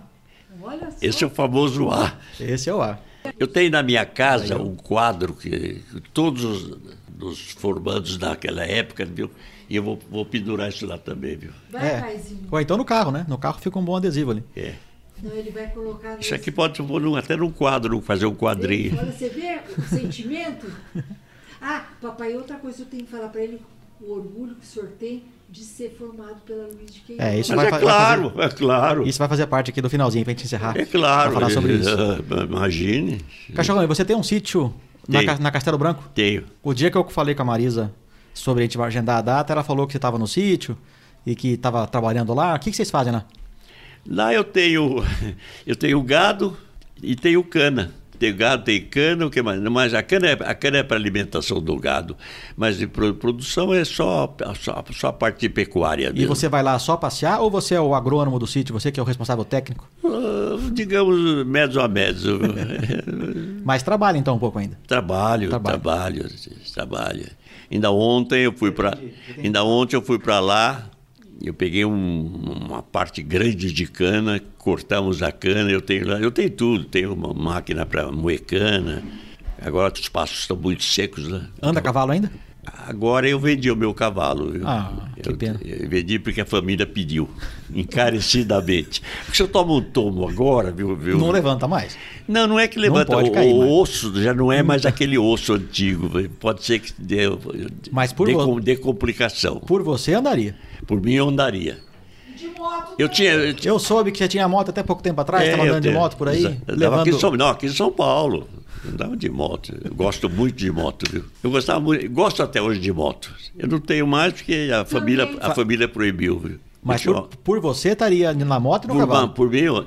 Olha só. Esse é o famoso A. Esse é o A. Eu tenho na minha casa um quadro que todos os, os formandos daquela época... viu? E eu vou, vou pendurar isso lá também, viu? Vai, é. Paizinho. Ou então no carro, né? No carro fica um bom adesivo ali. É. Não, ele vai colocar... Isso nesse... aqui pode pôr até num quadro, fazer um quadrinho. Olha, você vê o sentimento? Ah, papai, outra coisa eu tenho que falar para ele, o orgulho que o senhor tem de ser formado pela Luiz de Queiroz. É, isso vai, é vai claro, fazer... é claro. Isso vai fazer parte aqui do finalzinho, para a gente encerrar. É claro. Falar sobre isso. Imagine. Cachorrão, você tem um sítio na, na Castelo Branco? Tenho. O dia que eu falei com a Marisa... sobre a gente agendar a data, ela falou que você estava no sítio e que estava trabalhando lá. O que, que vocês fazem lá? Lá eu tenho, eu tenho gado e tenho cana. Tem gado, tem cana, o que mais? Mas a cana é, a cana é para alimentação do gado, mas de produção é só, só, só a parte de pecuária mesmo. E você vai lá só passear ou você é o agrônomo do sítio, você que é o responsável técnico? Uh, digamos, médio a médio. Mas trabalha então um pouco ainda? Trabalho, trabalho, trabalho. Ainda ontem eu fui para ainda ontem eu fui para lá, eu peguei um, uma parte grande de cana, cortamos a cana, eu tenho eu tenho tudo, tenho uma máquina para moer cana. Agora os pastos estão muito secos, né? Anda a cavalo ainda? Agora eu vendi o meu cavalo. Eu, ah, eu, que pena. Eu vendi porque a família pediu, encarecidamente. Porque se eu tomo um tomo agora, viu, viu? Não levanta mais? Não, não é que levanta. O, cair, o osso já não é mais aquele osso antigo. Pode ser que dê, mas por dê, vo... dê complicação. Por você andaria? Por mim eu andaria. De moto eu, tinha, eu, tinha... eu soube que você tinha moto até pouco tempo atrás, estava é, andando tenho... de moto por aí? Eu levando... aqui em São... Não, aqui em São Paulo. Andava de moto, eu gosto muito de moto, viu? Eu gostava muito, gosto até hoje de moto. Eu não tenho mais porque a família, a família proibiu, viu? Mas por, por você estaria na moto e no cavalo? Por mim, eu,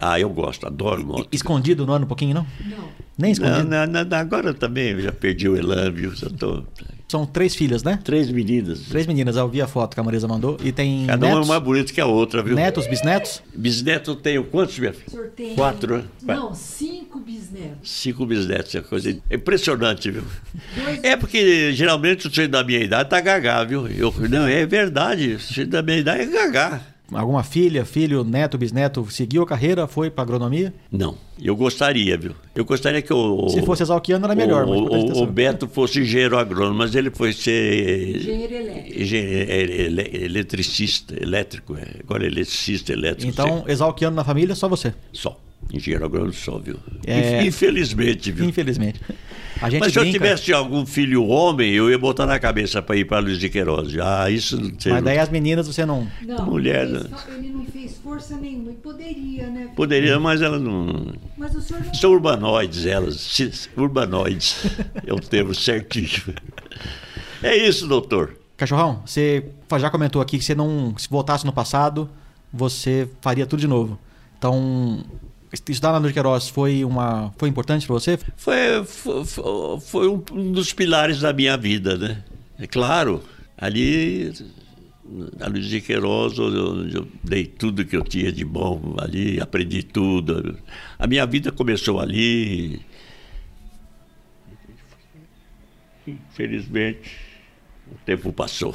ah, eu gosto, adoro moto. Escondido no ano um pouquinho, não? Não. Nem escondido? Não, não, não, agora também, eu já perdi o elan, viu? Só tô... São três filhas, né? Três meninas. Três meninas, eu vi a foto que a Marisa mandou. E tem Cada netos, uma é mais bonita que a outra, viu? Netos, bisnetos? Bisneto tenho quantos, minha filha? O senhor tem... Quatro, Não, cinco bisnetos. Cinco bisnetos, é coisa cinco. Impressionante, viu? Dois... É porque geralmente o senhor da minha idade tá gagá, viu? Eu... Não, é verdade, o senhor da minha idade é gagá. Alguma filha, filho, neto, bisneto seguiu a carreira, foi para agronomia? Não, eu gostaria, viu? Eu gostaria que o... Se fosse exalquiano era melhor. O, mas o, o Beto fosse engenheiro agrônomo, mas ele foi ser... Engenheiro elétrico. Engenheiro, eletricista, elétrico, agora eletricista, elétrico. Então, sei. Exalquiano na família, só você? Só, engenheiro agrônomo só, viu? É... Infelizmente, viu? Infelizmente. A gente Mas se brinca. eu tivesse algum filho homem, eu ia botar na cabeça para ir para Luiz de Queiroz. Ah, isso não sei. Mas daí as meninas você não. Não, mulher. Ele, não... Só, ele não fez força nenhuma. Poderia, né? Filho? Poderia, mas ela não. Mas o senhor não... São urbanoides, elas. Urbanoides. É o termo certinho. É isso, doutor. Cachorrão, você já comentou aqui que você não. Se voltasse no passado, você faria tudo de novo. Então. Estudar na Luiz de Queiroz foi, uma, foi importante para você? Foi, foi, foi um dos pilares da minha vida, né? É claro, ali na Luiz de Queiroz eu, eu dei tudo que eu tinha de bom ali, aprendi tudo. A minha vida começou ali. Infelizmente, o tempo passou.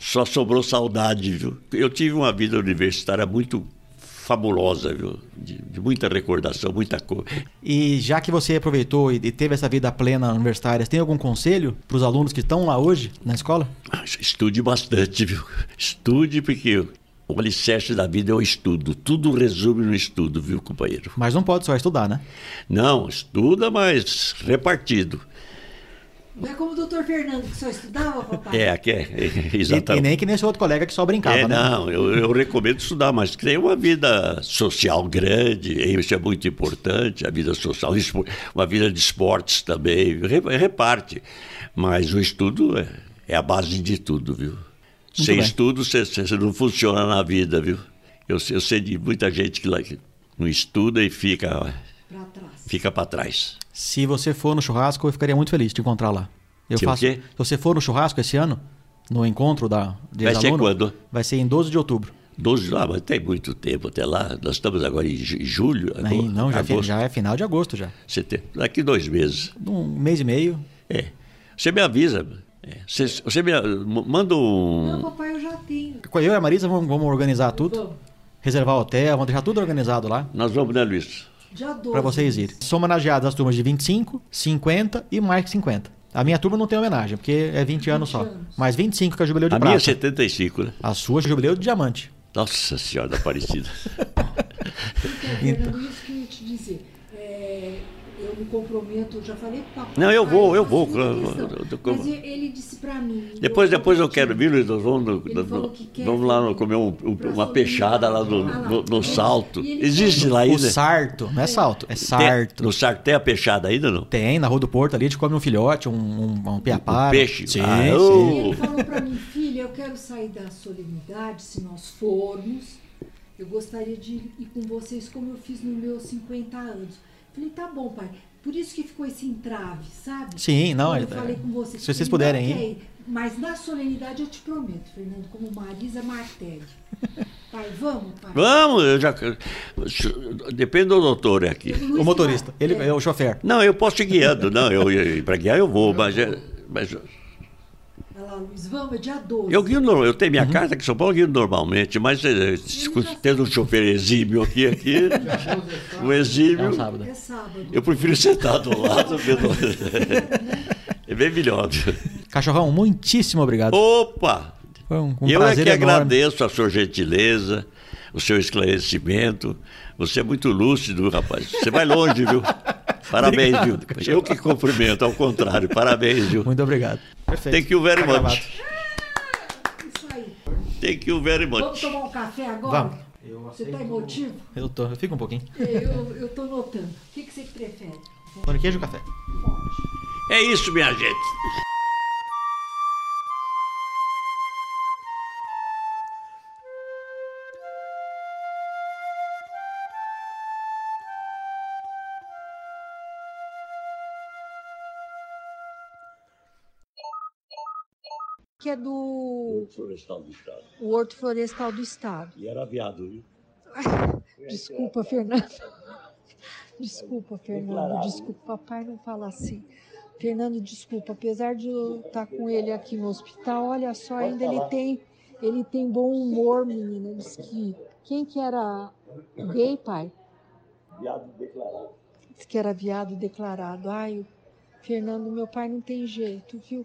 Só sobrou saudade, viu? Eu tive uma vida universitária muito... fabulosa, viu? De, de muita recordação, muita coisa. E já que você aproveitou e, e teve essa vida plena universitária, tem algum conselho para os alunos que estão lá hoje na escola? Estude bastante, viu? Estude, porque o alicerce da vida é o estudo. Tudo resume no estudo, viu, companheiro? Mas não pode só estudar, né? Não, estuda, mas repartido. Não é como o doutor Fernando, que só estudava, papai? É, que é, exatamente. E, e nem que nem esse outro colega que só brincava, é, né? Não, eu, eu recomendo estudar, mas tem uma vida social grande, isso é muito importante, a vida social, uma vida de esportes também, reparte. Mas o estudo é, é a base de tudo, viu? Muito Sem bem. estudo, você não funciona na vida, viu? Eu, eu sei de muita gente que, lá, que não estuda e fica... Pra trás. Fica para trás. Se você for no churrasco, eu ficaria muito feliz de encontrar lá. Eu faço... Se você for no churrasco esse ano, no encontro da de Vai ser quando? Vai ser em doze de outubro. doze de ah, mas tem muito tempo até lá. Nós estamos agora em julho. Não, agora, não já, agosto. já é final de agosto já. Setembro. Daqui dois meses. Um mês e meio. É. Você me avisa. É. Você, você me manda um... Não, papai, eu já tenho. Eu e a Marisa vamos, vamos organizar tudo. Reservar hotel, vamos deixar tudo organizado lá. Nós vamos, né, Luiz? Para vocês irem. São homenageadas as turmas de vinte e cinco, cinquenta e mais que cinquenta. A minha turma não tem homenagem, porque é vinte anos só. Mas vinte e cinco que é o jubileu de prata. A minha é setenta e cinco, né? A sua é jubileu de diamante. Nossa Senhora da Aparecida. Então, Fernando, isso que eu ia te dizer. É, eu me comprometo, já falei para o papai. Não, eu vou, eu vou. Mas ele disse para mim. Depois, depois eu quero vir, Luiz, nós vamos, vamos lá comer um, uma peixada lá no, no, no Salto. Existe lá ainda? O Sarto, não é Salto, é Sarto. Tem, no Sarto tem a peixada ainda, não? Tem, na Rua do Porto ali, a gente come um filhote, um, um, um piapara. Um peixe. Sim, ah, sim. Oh. E ele falou para mim, filha, eu quero sair da solenidade se nós formos. Eu gostaria de ir com vocês como eu fiz nos meus cinquenta anos. Falei, tá bom, pai. Por isso que ficou esse entrave, sabe? Sim, não. Eu é... falei com vocês. Se vocês puderem ir. Mas na solenidade eu te prometo, Fernando, como Marisa Martelli. Pai, vamos, pai? Vamos, eu já... Depende do doutor aqui. O motorista, ele é o chofer. Não, eu posso ir guiando. Não, eu, eu, para guiar eu vou, mas... mas... Olha lá, Luiz, vamos, é dia doze. Eu guio normal, eu tenho minha uhum. casa aqui em São Paulo, eu guio normalmente, mas tendo um chofer exímio aqui, aqui um exímio. É um sábado. É sábado. Eu prefiro sentar do lado. É bem melhor. Cachorrão, muitíssimo obrigado. Opa! Foi um, um eu prazer é que enorme. Agradeço a sua gentileza, o seu esclarecimento. Você é muito lúcido, rapaz. Você vai longe, viu? Parabéns, obrigado, viu? Cachorro. Eu que cumprimento, ao contrário. Parabéns, viu? Muito obrigado. Perfeito. Thank you very tá much. Ah, isso aí. Thank you very much. Vamos tomar um café agora? Vamos. Eu você está emotivo? Eu tô. Eu fico um pouquinho. Eu, eu tô notando. O que, que você prefere? Pão de queijo ou café? Pode. É isso, minha gente. que é do... O Horto Florestal do Estado. O Horto Florestal do Estado. E era veado, viu? Desculpa, Fernando. Desculpa, Fernando. Desculpa, papai não fala assim. Fernando, desculpa. Apesar de eu estar com ele aqui no hospital, olha só, ainda ele tem, ele tem bom humor, menina. Diz que... Quem que era gay, pai? Viado declarado. Diz que era viado declarado. Ai, o Fernando, meu pai não tem jeito, viu?